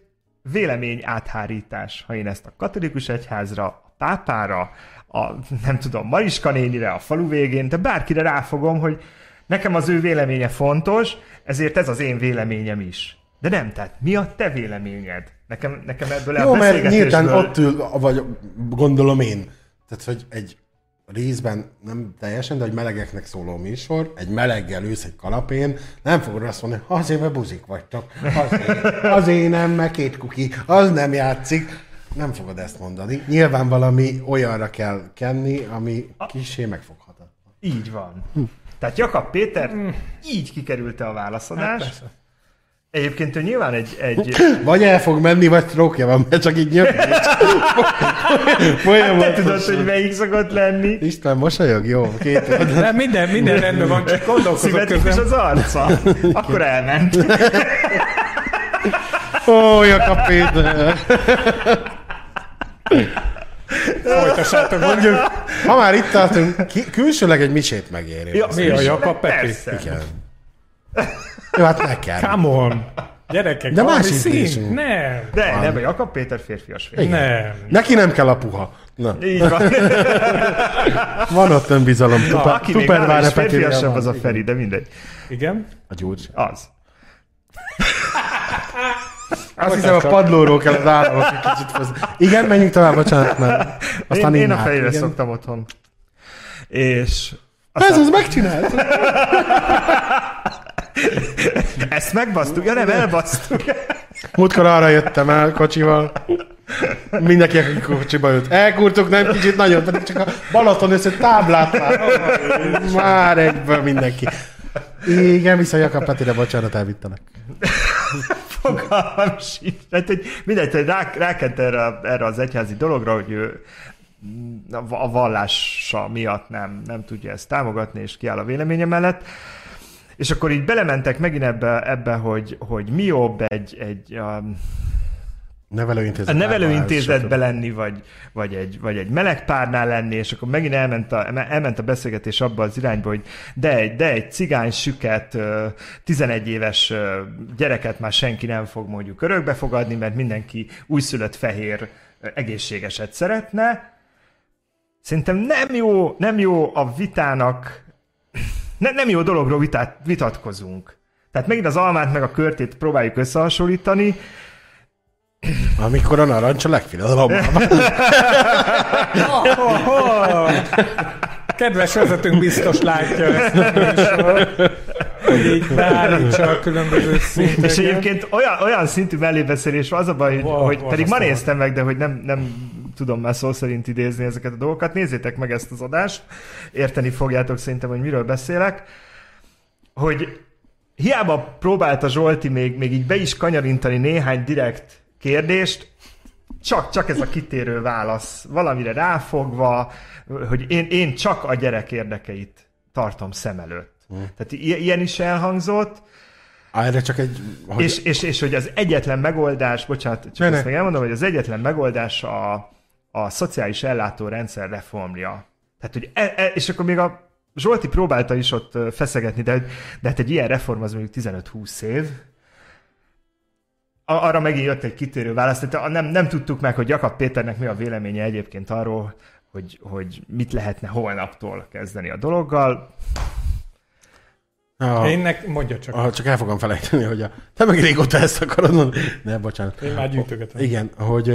vélemény áthárítás, ha én ezt a katolikus egyházra, a pápára, a, nem tudom, Mariska nénire, a falu végén, de bárkire ráfogom, hogy nekem az ő véleménye fontos, ezért ez az én véleményem is. De nem, tehát mi a te véleményed? Nekem ebből jó, a beszélgetésből... Jó, mert nyilván ott ül, vagy gondolom én, tehát hogy egy részben nem teljesen, de egy melegeknek szóló műsor, egy meleggel ülsz egy kanapén, nem fogod azt mondani, azért, mert buzik vagytok, azért nem, mert két kuki, az nem játszik. Nem fogod ezt mondani. Nyilván valami olyanra kell kenni, ami kissé megfoghatatlan. Így van. Tehát Jakab Péter így kikerülte a válaszadást. Hát egyébként ő nyilván egy... Vagy el fog menni, vagy trókja van, mert csak így nyomja. Hát te tudod, hogy melyik szokott lenni. Isten mosolyog, jó. De minden rendben van, csak gondolkozok közben. Szimetikus az arca. Akkor elment. Ó, Jakab Péter! Folytassátok, mondjuk. Ha már itt tartunk, külsőleg egy misét megéri. Ja, mi a Jakab Péter? Igen. Jó, hát meg kell. Come on! Gyerekek, de valami szín? Nem. De nem, a Jakab Péter férfias fél. Nem. Neki nem kell a puha. Na. Így van. Van ott önbizalom. Aki még nála is férfiasabb, az a Feri, de mindegy. Igen? A Gyurcs. Az. Azt hiszem, a padlóról kell az államok egy kicsit hozni. Igen, menjünk tovább, bocsánat, mert aztán én a fejére szoktam otthon. És... Aztán... Ez az megcsinált! Ezt megbasztuk? Ja nem, elbasztuk. Múltkor arra jöttem el kocsival. Mindenki, aki kocsiba jött. Elkurtuk, nem kicsit nagyon, pedig csak a Balaton össze táblát már egyből mindenki. Igen, viszont Jakab Péterre bocsánat, elvittelek. Fogalmam sincs. Hát, mindegy, hogy rákent erre az egyházi dologra, hogy ő a vallása miatt nem tudja ezt támogatni, és kiáll a véleménye mellett. És akkor így belementek megint ebbe hogy mi jobb egy nevelőintézetben lenni, vagy egy meleg párnál lenni, és akkor megint elment a beszélgetés abba az irányba, hogy de egy cigány süket, 11 éves gyereket már senki nem fog mondjuk örökbe fogadni, mert mindenki újszülött fehér egészségeset szeretne. Szerintem nem jó a vitának, nem jó dologról vitatkozunk. Tehát megint az almát meg a körtét próbáljuk összehasonlítani, amikor a narancs a legfinomabb. Kedves vezetőnk biztos látja ezt a műsor, hogy így beállítsa a különböző szinteket. És egyébként olyan szintű mellébeszélés van, az a baj, hogy pedig ma néztem meg, de hogy nem tudom már szó szerint idézni ezeket a dolgokat. Nézzétek meg ezt az adást, érteni fogjátok szerintem, hogy miről beszélek, hogy hiába próbálta Zsolti még így be is kanyarintani néhány direkt kérdést, csak ez a kitérő válasz, valamire ráfogva, hogy én csak a gyerek érdekeit tartom szem előtt. Tehát ilyen is elhangzott. Erre csak egy... Hogy... És hogy az egyetlen megoldás, bocsánat, csak ezt meg elmondom, hogy az egyetlen megoldás a szociális ellátórendszer reformja. Tehát, hogy és akkor még a Zsolti próbálta is ott feszegetni, de hát egy ilyen reform az mondjuk 15-20 év. Arra megint jött egy kitérő választ, tehát nem tudtuk meg, hogy Jakab Péternek mi a véleménye egyébként arról, hogy mit lehetne holnaptól kezdeni a dologgal. Mondja csak. Csak el fogom felejteni, hogy te meg régóta ezt akarod mondani. Ne, bocsánat. Én már gyűjtögetem. Igen, hogy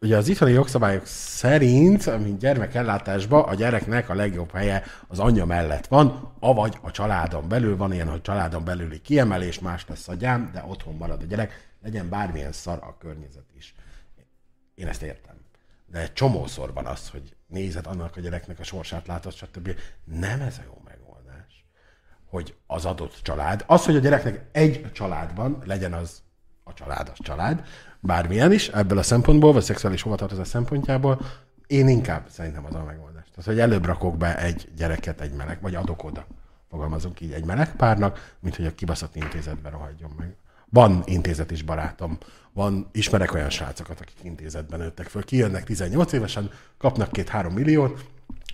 Ugye az itthoni jogszabályok szerint, amint gyermekellátásban a gyereknek a legjobb helye az anyja mellett van, avagy a családon belül van, ilyen, hogy családon belüli kiemelés, más lesz agyám, de otthon marad a gyerek, legyen bármilyen szar a környezet is. Én ezt értem. De csomószor van az, hogy nézed annak a gyereknek a sorsát, látod, stb. Nem ez a jó megoldás, hogy az adott család, az, hogy a gyereknek egy családban legyen az család, bármilyen is, ebből a szempontból, vagy szexuális hovatartozás szempontjából, én inkább szerintem az a megoldást. Tehát, hogy előbb rakok be egy gyereket egy meleg, vagy adok oda, fogalmazunk így, egy meleg párnak, mint hogy a kibaszott intézetbe rohadjon meg. Van intézet is, barátom. Ismerek olyan srácokat, akik intézetben nőttek föl. Kijönnek 18 évesen, kapnak 2-3 milliót,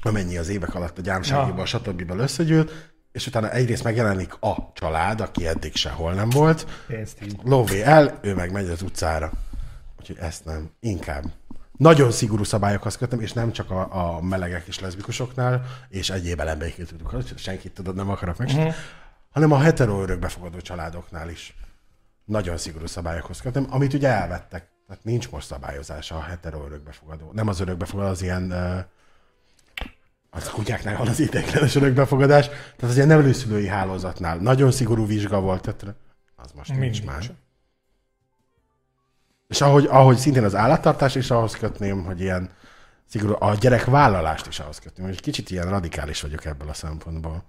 amennyi az évek alatt a gyámságiból, stb. Összegyűlt, és utána egyrészt megjelenik a család, aki eddig sehol nem volt. Lóvé el, ő meg megy az utcára. Úgyhogy ezt nem. Inkább. Nagyon szigorú szabályokhoz kötöm, és nem csak a melegek és leszbikusoknál, és egyéb elembékét tudok, senkit tudod, nem akarok meg, hanem a heteroörökbefogadó családoknál is. Nagyon szigorú szabályokhoz kötöm, amit ugye elvettek. Tehát nincs most szabályozása a heteroörökbefogadó. Nem az örökbefogadó, az ilyen... Az kutyáknál van az ideiglenes örökbefogadás, tehát az ilyen nevelőszülői hálózatnál nagyon szigorú vizsga volt, tehát az most nincs már. És ahogy szintén az állattartás is ahhoz kötném, hogy ilyen szigorú, a gyerekvállalást is ahhoz kötném, hogy kicsit ilyen radikális vagyok ebből a szempontból.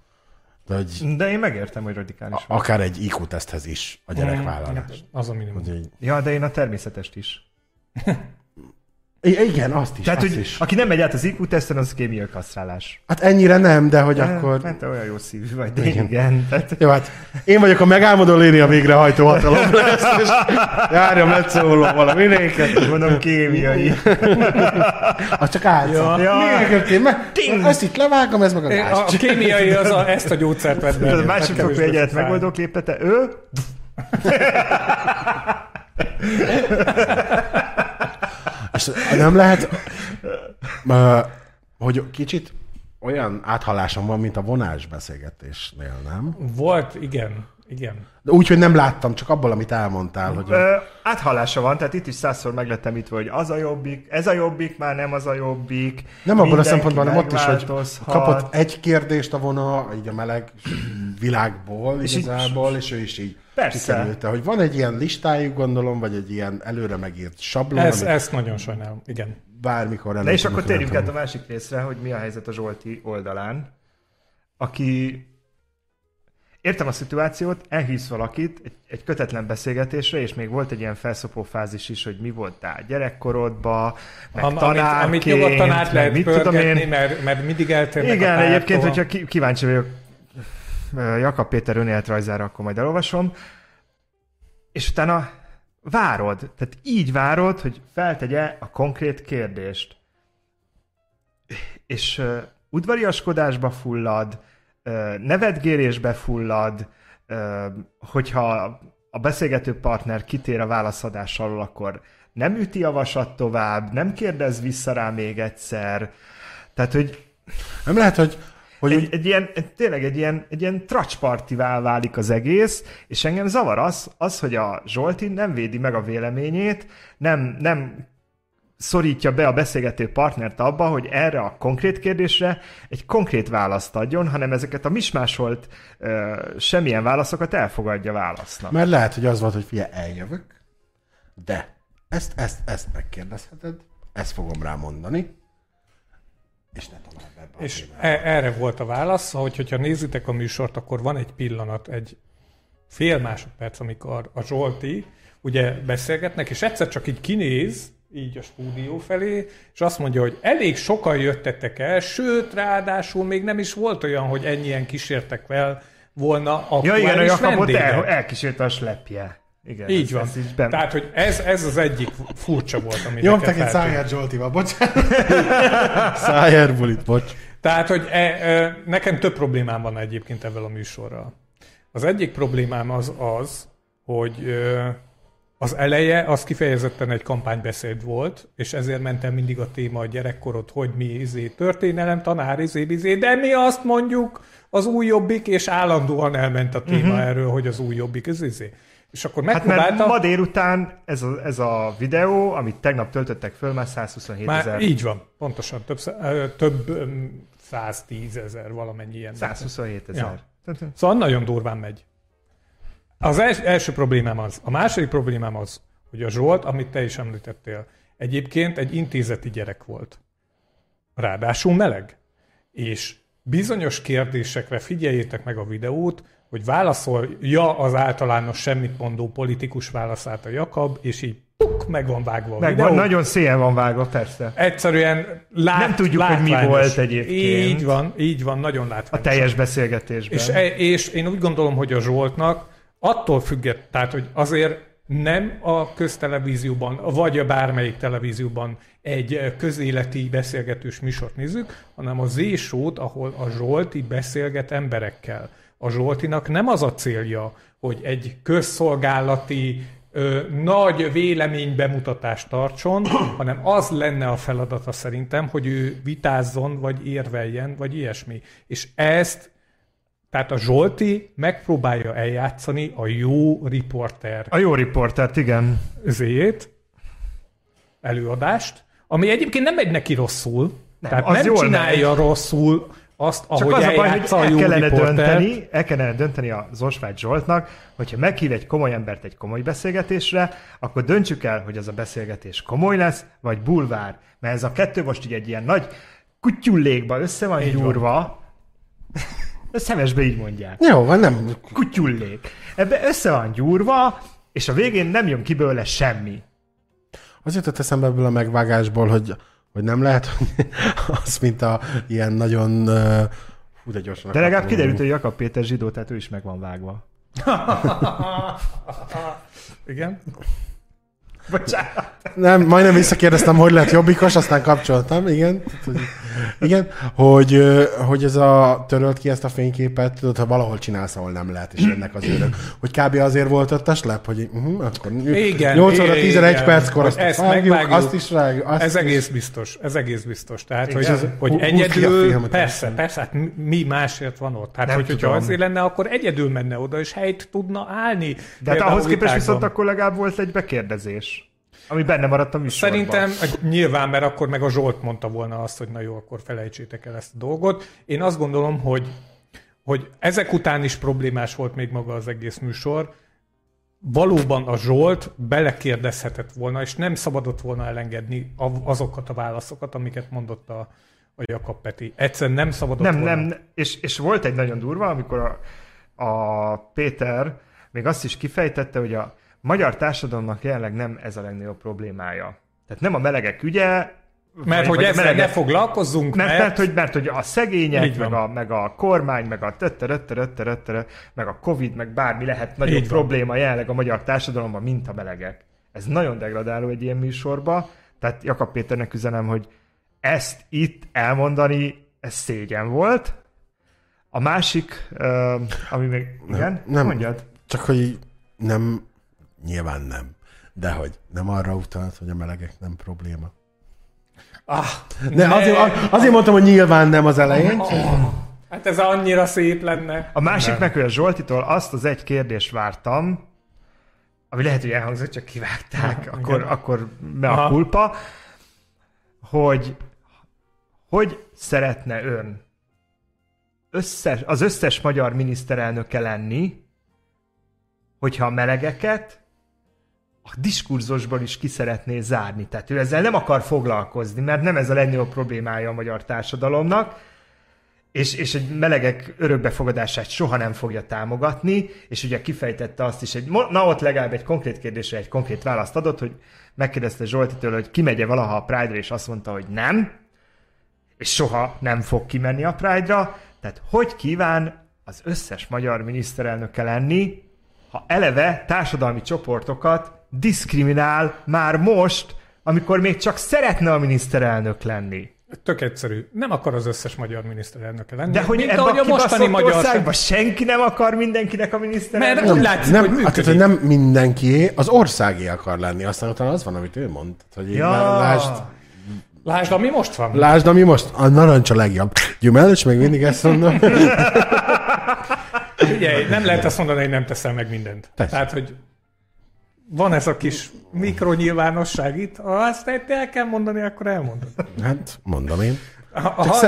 De én megértem, hogy radikális vagyok. Akár egy IQ-teszthez is a gyerekvállalás. Az a minimum. Ja, de én a természetest is. Igen, azt is. Tehát, azt hogy is. Aki nem megy át az IQ-teszten, az kémiai kastrálás. Hát ennyire nem, de hogy akkor... Hát te olyan jó szívű vagy, de igen. Tehát... Jó, hát én vagyok a megálmodó léni a végrehajtó hatalomra, és járjam, letszólom valaminéket. Mondom, kémiai. Az csak álca. Ja. Ezt itt levágom, ez meg a gács. A kémiai az ezt a gyógyszert vett meg. Másodfokú egyenlet megoldó képlete, ő... És nem lehet, hogy kicsit olyan áthallásom van, mint a vonásbeszélgetésnél, nem? Volt, igen. De úgy, hogy nem láttam, csak abból, amit elmondtál. Hogy... Áthallása van, tehát itt is 100-szor meglettem itt, hogy az a jobbik, ez a jobbik, már nem az a jobbik. Nem abból a szempontból, hanem ott is, hogy kapott egy kérdést a vona, így a meleg világból és igazából, és ő is így. Persze. Kikerülte, hogy van egy ilyen listájuk, gondolom, vagy egy ilyen előre megírt sablon. Ezt nagyon sajnálom, igen. Bármikor előtt. És akkor térjünk át a másik részre, hogy mi a helyzet a Zsolti oldalán, aki... Értem a szituációt, elhívsz valakit egy kötetlen beszélgetésre, és még volt egy ilyen felszopó fázis is, hogy mi voltál gyerekkorodban, meg tanárként, amit nyugodtan át lehet pörgetni, mert mindig eltérnek. Igen, egyébként, hogyha kíváncsi vagyok Jakab Péter önéletrajzára, akkor majd elolvasom. És utána várod, tehát így várod, hogy feltegye a konkrét kérdést. És udvariaskodásba fullad, nevetgérésbe fullad, hogyha a beszélgető partner kitér a válaszadás alól, akkor nem üti a vasat tovább, nem kérdez vissza rá még egyszer. Tehát, hogy... Nem lehet, hogy egy ilyen tracspartivá válik az egész, és engem zavar az, hogy a Zsolti nem védi meg a véleményét, nem szorítja be a beszélgető partnert abba, hogy erre a konkrét kérdésre egy konkrét választ adjon, hanem ezeket a mismásolt semmilyen válaszokat elfogadja válasznak. Mert lehet, hogy az volt, hogy figyelj, eljövök, de ezt megkérdezheted, ezt fogom rá mondani, és ne tovább ebben. És erre volt a válasz, hogyha nézitek a műsort, akkor van egy pillanat, egy fél másodperc, amikor a Zsolti, ugye beszélgetnek, és egyszer csak így kinéz, így a stúdió felé, és azt mondja, hogy elég sokan jöttetek el, sőt, ráadásul még nem is volt olyan, hogy ennyien kísértek fel volna aktuális vendégek. Ja igen, a Jakabot elkísérte a slepje. Igen, így van. Tehát, hogy ez az egyik furcsa volt, amit nekem feltűnt. Jogtak egy Szájer Zsoltival, bocsánat. Szájer bulit, bocs. Tehát, hogy nekem több problémám van egyébként ebből a műsorral. Az egyik problémám az, hogy... Az eleje az kifejezetten egy kampánybeszéd volt, és ezért mentem mindig a téma a gyerekkorod, hogy mi történelem, tanár de mi azt mondjuk az új jobbik, és állandóan elment a téma erről, hogy az új jobbik. És akkor megpróbáltam... Hát mert ma délután ez a videó, amit tegnap töltöttek föl, már 127 000. Így van, pontosan. Több 110 000 valamennyi ilyen. 127 000. Ja. Szóval nagyon durván megy. Az első problémám az. A második problémám az, hogy a Zsolt, amit te is említettél, egyébként egy intézeti gyerek volt. Ráadásul meleg. És bizonyos kérdésekre figyeljétek meg a videót, hogy válaszolja az általános semmit mondó politikus válaszát a Jakab, és így puk, meg van vágva a videó. Nagyon szépen van vágva, persze. Egyszerűen látványos. Nem tudjuk, hogy mi volt egyébként. Így van, nagyon látványos. A teljes beszélgetésben. És én úgy gondolom, hogy a Zsoltnak attól függet, tehát hogy azért nem a köztelevízióban, vagy a bármelyik televízióban egy közéleti beszélgetős műsort nézzük, hanem a Z-sót, ahol a Zsolti beszélget emberekkel. A Zsoltinak nem az a célja, hogy egy közszolgálati nagy véleménybemutatást tartson, hanem az lenne a feladata szerintem, hogy ő vitázzon, vagy érveljen, vagy ilyesmi. És ezt, tehát a Zsolti megpróbálja eljátszani a jó riporter. A jó riportert, igen. Zéjét, előadást, ami egyébként nem megy neki rosszul. Nem, tehát nem csinálja rosszul azt, ahogy eljátsza a jó riportert. El kellene dönteni az Osvágy Zsoltnak, hogyha meghív egy komoly embert egy komoly beszélgetésre, akkor döntsük el, hogy ez a beszélgetés komoly lesz, vagy bulvár. Mert ez a kettő most így egy ilyen nagy kutyullékba össze van gyúrva. Szemesbe így mondják. Jó, van, nem. Kutyullék. Ebbe össze van gyúrva, és a végén nem jön ki bőle semmi. Az jutott eszembe ebből a megvágásból, hogy nem lehet, hogy az, mint a ilyen nagyon... Hú, de gyorsan. De legalább kiderült, hogy Jakab Péter zsidó, tehát ő is meg van vágva. Igen? Bocsánat. Nem, majdnem visszakérdeztem, hogy lett jobbikos, aztán kapcsoltam, igen. Igen, hogy ez a törölt ki ezt a fényképet, tudod, ha valahol csinálsz, ahol nem lehet, és ennek az örök. Hogy kb. Azért volt ott a slap, hogy akkor 8-11 perckor azt vágjuk, azt is rágjuk. Ez egész biztos. Tehát, igen, hogy egyedül, persze, hát mi másért van ott. Hát, hogyha azért lenne, akkor egyedül menne oda, és helyt tudna állni. De hát ahhoz képest viszont akkor legalább volt egy bekérdezés. Ami benne maradt a műsorban. Szerintem nyilván, mert akkor meg a Zsolt mondta volna azt, hogy na jó, akkor felejtsétek el ezt a dolgot. Én azt gondolom, hogy ezek után is problémás volt még maga az egész műsor. Valóban a Zsolt belekérdezhetett volna, és nem szabadott volna elengedni azokat a válaszokat, amiket mondott a Jakab Peti. Egyszerűen nem szabadott volna. Nem, és volt egy nagyon durva, amikor a Péter még azt is kifejtette, hogy a magyar társadalomnak jelenleg nem ez a legnagyobb problémája. Tehát nem a melegek ügye... Mert hogy ezzel ne foglalkozzunk, mert hogy a szegények, meg a kormány, meg a meg a Covid, meg bármi lehet nagyobb probléma jelenleg a magyar társadalomban, mint a melegek. Ez nagyon degradáló egy ilyen műsorba. Tehát Jakab Péternek üzenem, hogy ezt itt elmondani, ez szégyen volt. A másik, ami még... Igen? Nem, mondjad? Csak hogy nem... Nyilván nem. De hogy nem arra utalt, hogy a melegek nem probléma. Azért mondtam, hogy nyilván nem az elején. Hát ez annyira szép lenne. A másik meg, hogy a Zsoltitól azt az egy kérdést vártam, ami lehet, hogy elhangzott, csak kivágták, akkor me a kulpa, hogy szeretne ön az összes magyar miniszterelnöke lenni, hogyha a melegeket a diskurzusból is ki szeretné zárni. Tehát ő ezzel nem akar foglalkozni, mert nem ez a legnagyobb problémája a magyar társadalomnak, és egy melegek örökbefogadását soha nem fogja támogatni, és ugye kifejtette azt is, ott legalább egy konkrét kérdésre egy konkrét választ adott, hogy megkérdezte Zsoltitől, hogy kimegy-e valaha a Pride-ra, és azt mondta, hogy nem, és soha nem fog kimenni a Pride-ra. Tehát hogy kíván az összes magyar miniszterelnöke lenni, ha eleve társadalmi csoportokat diszkriminál már most, amikor még csak szeretne a miniszterelnök lenni. Tök egyszerű. Nem akar az összes magyar miniszterelnöke lenni. De hogy ebben a kibaszott országban senki nem akar mindenkinek a miniszterelnök. Mert nem látszik, hogy működik. Hát, nem mindenkié, az országé akar lenni. Aztán utána az van, amit ő mond. Hogy lásd, ami most van. Lásd, ami most. A narancs a legjobb. Gyümölcs, meg mindig ezt mondom. Figyelj, nem lehet azt mondani, hogy nem teszel meg mindent. Tehát, hogy Van ez a kis mikronyilvánosság itt. Ha azt el kell mondani, akkor elmondod. Hát, mondom én.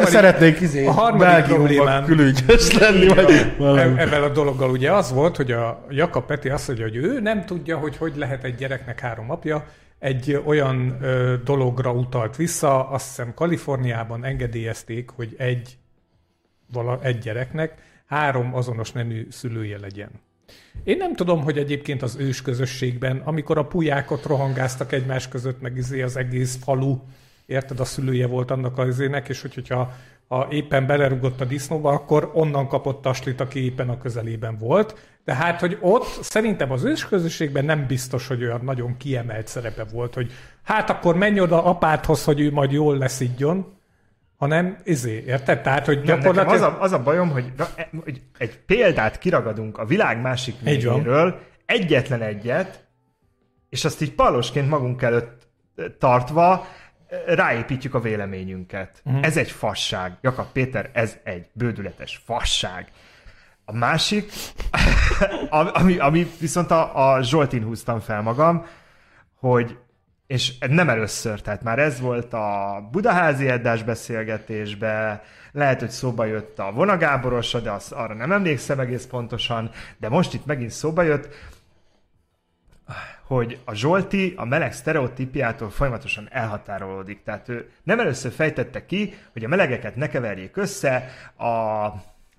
Szeretnék Belgiumban külügyes lenni. Ebben a dologgal ugye az volt, hogy a Jakab Péter azt mondja, hogy ő nem tudja, hogy lehet egy gyereknek 3 apja. Egy olyan dologra utalt vissza, azt hiszem Kaliforniában engedélyezték, hogy egy gyereknek 3 azonos nemű szülője legyen. Én nem tudom, hogy egyébként az ős közösségben, amikor a pulyákot rohangáztak egymás között, meg az egész falu, érted, a szülője volt annak az ének, és hogyha éppen belerugott a disznóba, akkor onnan kapott taslit, aki éppen a közelében volt. Tehát, hogy ott szerintem az ősközösségben nem biztos, hogy olyan nagyon kiemelt szerepe volt, hogy hát akkor menj oda apádhoz, hogy ő majd jól leszidjon, hanem érted? Tehát, hogy gyakorlatilag... Az a bajom, hogy egy példát kiragadunk a világ másik végéről, egyetlen egyet, és azt így palosként magunk előtt tartva, ráépítjük a véleményünket. Mm. Ez egy fasság. Jakab Péter, ez egy bődületes fasság. A másik, ami viszont a Zsoltin húztam fel magam, hogy, és nem először, tehát már ez volt a budaházi eddás beszélgetésben, lehet, hogy szóba jött a Vona Gáborosa, de arra nem emlékszem egész pontosan, de most itt megint szóba jött, hogy a Zsolti a meleg sztereotípiától folyamatosan elhatárolódik. Tehát ő nem először fejtette ki, hogy a melegeket ne keverjék össze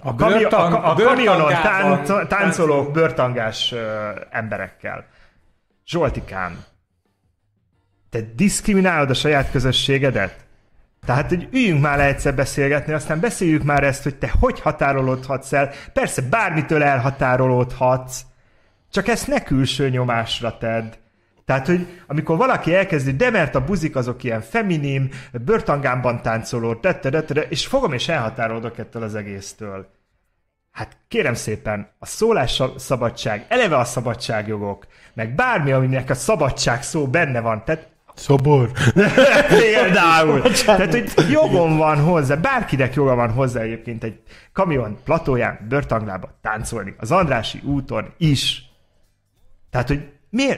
a kamionon táncoló bőrtangás emberekkel. Zsoltikám, te diszkriminálod a saját közösségedet? Tehát, hogy üljünk már le egyszer beszélgetni, aztán beszéljük már ezt, hogy te hogy határolódhatsz el. Persze bármitől elhatárolódhatsz, csak ezt ne külső nyomásra tedd. Tehát, hogy amikor valaki elkezdi, de mert a buzik azok ilyen feminim, bőrtangámban táncoló, és fogom és elhatárolodok ettől az egésztől. Hát kérem szépen, a szólásszabadság, eleve a szabadságjogok, meg bármi, aminek a szabadság szó benne van, tehát... Szobor. Például. Tehát, hogy jogom van hozzá, bárkinek joga van hozzá egyébként egy kamion platóján, bőrtanglába táncolni, az Andrássy úton is. Tehát, hogy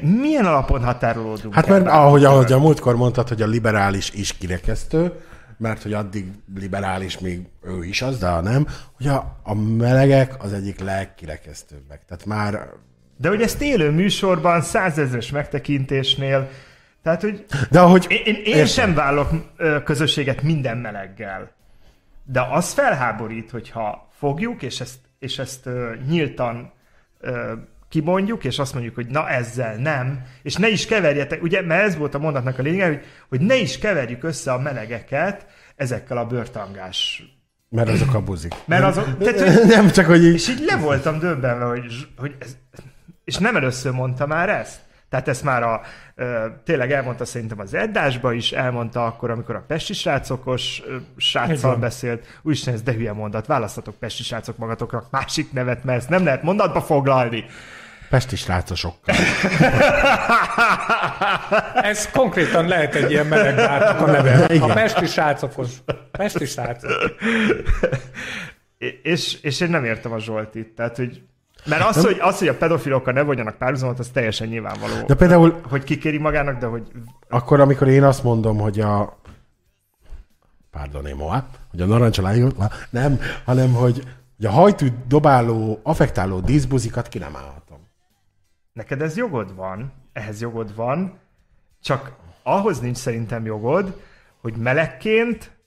milyen alapon határolódunk? Hát mert ahogy a múltkor mondtad, hogy a liberális is kirekesztő, mert hogy addig liberális még ő is az, de nem, hogy a melegek az egyik legkirekesztőbbek. Tehát már... De hogy ezt élő műsorban, 100 000-es megtekintésnél, tehát, hogy... De ahogy... Én sem vállok közösséget minden meleggel. De az felháborít, hogyha fogjuk, és ezt nyíltan... kimondjuk, és azt mondjuk, hogy na ezzel nem, és ne is keverjetek, ugye, mert ez volt a mondatnak a lényeg, hogy ne is keverjük össze a melegeket ezekkel a bőrtangás... Mert azok a buzik. Mert azok... Tehát, nem csak, hogy így... És így le voltam döbbenve, hogy ez... És nem először mondta már ezt. Tehát ezt már tényleg elmondta szerintem az eddásba is, elmondta akkor, amikor a pesti srácokos sráccal beszélt. Úristen, ez de hülye mondat, választatok pesti srácok magatoknak másik nevet, mert ezt nem lehet mondatba foglalni. Pesti srácosokkal. Ez konkrétan lehet egy ilyen melegbárnak a neve. Igen. A pesti srácokos. Pesti srácok. És én nem értem a Zsoltit, tehát, hogy... Mert az, hogy a pedofilokkal ne vonjanak párhuzamot, az teljesen nyilvánvaló. De például... Hogy kikéri magának, de hogy... Akkor, amikor én azt mondom, hogy a... Pardon, hogy a narancsolájú... Nem, hanem, hogy a hajtű dobáló, affektáló díszbuzikat ki nem állhatom. Neked ez jogod van. Ehhez jogod van. Csak ahhoz nincs szerintem jogod, hogy melegként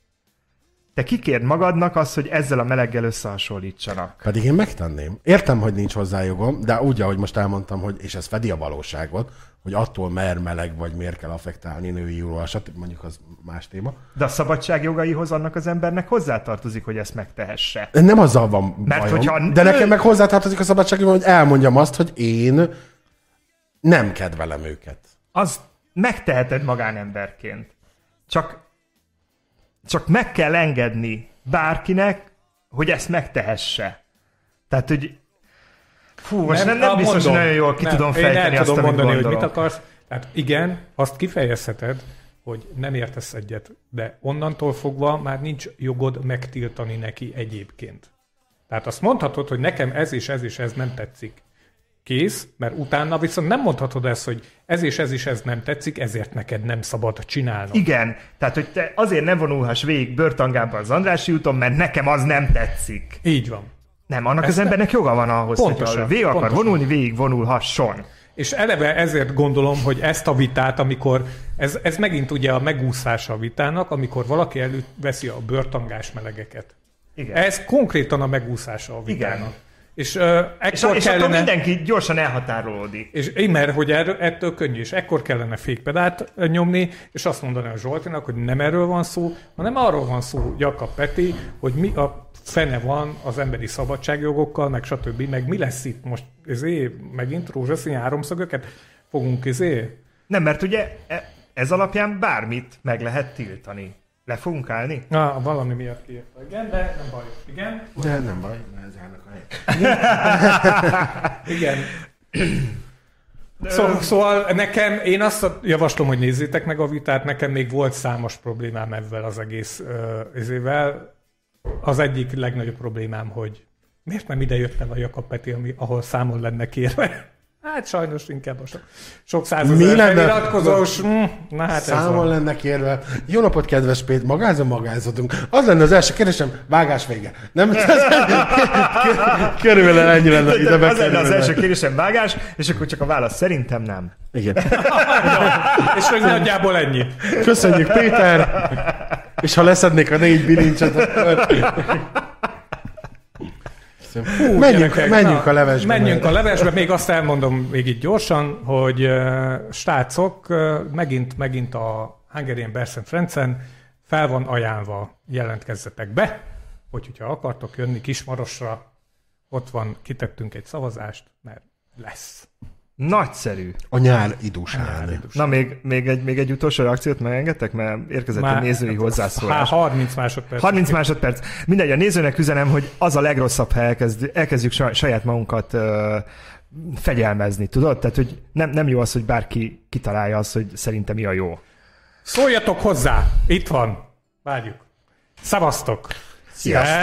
te kikérd magadnak azt, hogy ezzel a meleggel összehasonlítsanak. Pedig én megtenném. Értem, hogy nincs hozzá jogom, de úgy, ahogy most elmondtam, hogy, és ez fedi a valóságot, hogy attól mer meleg vagy miért kell affektálni női jól, stb. Mondjuk az más téma. De a szabadság jogaihoz annak az embernek hozzátartozik, hogy ezt megtehesse. Nem azzal van bajom, de nekem meg hozzátartozik a szabadság jogom, hogy elmondjam azt, hogy én nem kedvelem őket. Az megteheted magánemberként. Csak meg kell engedni bárkinek, hogy ezt megtehesse. Tehát, hogy... Fú, most nem biztos, mondom, nagyon jól ki nem, tudom fejteni azt, tudom amit mondani, gondolok. Hogy mit akarsz. Tehát igen, azt kifejezheted, hogy nem értesz egyet, de onnantól fogva már nincs jogod megtiltani neki egyébként. Tehát azt mondhatod, hogy nekem ez és ez és ez nem tetszik. Kész, mert utána viszont nem mondhatod ezt, hogy ez és ez is ez nem tetszik, ezért neked nem szabad csinálnod. Igen, tehát hogy te azért nem vonulhass végig bőrtangában az Andrássy úton, mert nekem az nem tetszik. Így van. Nem, annak ezt az embernek nem... joga van ahhoz, pontosan, hogy végig akar vonulni, végig vonulhasson. És eleve ezért gondolom, hogy ezt a vitát, amikor, ez megint ugye a megúszása a vitának, amikor valaki előveszi a bőrtangás melegeket. Igen. Ez konkrétan a megúszása a vitának. Igen. És kellene... akkor mindenki gyorsan elhatárolódik. És mert hogy ettől könnyű, és ekkor kellene fékpedált nyomni, és azt mondani a Zsoltinak, hogy nem erről van szó, hanem arról van szó, Jakab Peti, hogy mi a fene van az emberi szabadságjogokkal, meg stb. Meg mi lesz itt most, megint rózsaszín háromszögöket fogunk Nem, mert ugye ez alapján bármit meg lehet tiltani. Le fogunk állni? Valami miatt kiírta. Igen, de nem baj. Igen? De nem baj, mert ez állnak a helyet. Igen. Szóval nekem, én azt javaslom, hogy nézzétek meg a vitát, nekem még volt számos problémám ezzel az egész ezével. Az egyik legnagyobb problémám, hogy miért nem ide jött el a Jakab Peti, ahol számon lenne kérve. Hát sajnos inkább a sok százezer feliratkozós. Számon lenne kérve. Jó napot, kedves Péter, magázunk. Az lenne az első kérdésem, vágás vége. Nem? Körülbelül ennyi lenne. Az lenne az első kérdésem, vágás, és akkor csak a válasz szerintem nem. Igen. És hogy nagyjából ennyi. Köszönjük, Péter. És ha leszednék a 4 bilincset, Hú, menjünk a levesbe. Menjünk a levesbe, még azt elmondom még itt gyorsan, hogy srácok, megint a Hungarian Berszen Ferencen fel van ajánlva, jelentkezzetek be, hogyha akartok jönni Kismarosra, ott van, kitettünk egy szavazást, mert lesz. Nagyszerű. A nyár idúsán. Na, még egy utolsó reakciót megengedtek, mert érkezett a nézői hozzászólás. 30 másodperc. 30 másodperc. Mindegy, a nézőnek üzenem, hogy az a legrosszabb, ha elkezdjük saját magunkat fegyelmezni, tudod? Tehát, hogy nem jó az, hogy bárki kitalálja azt, hogy szerintem mi a jó. Szóljatok hozzá! Itt van. Várjuk. Szavaztok! Sziasztok!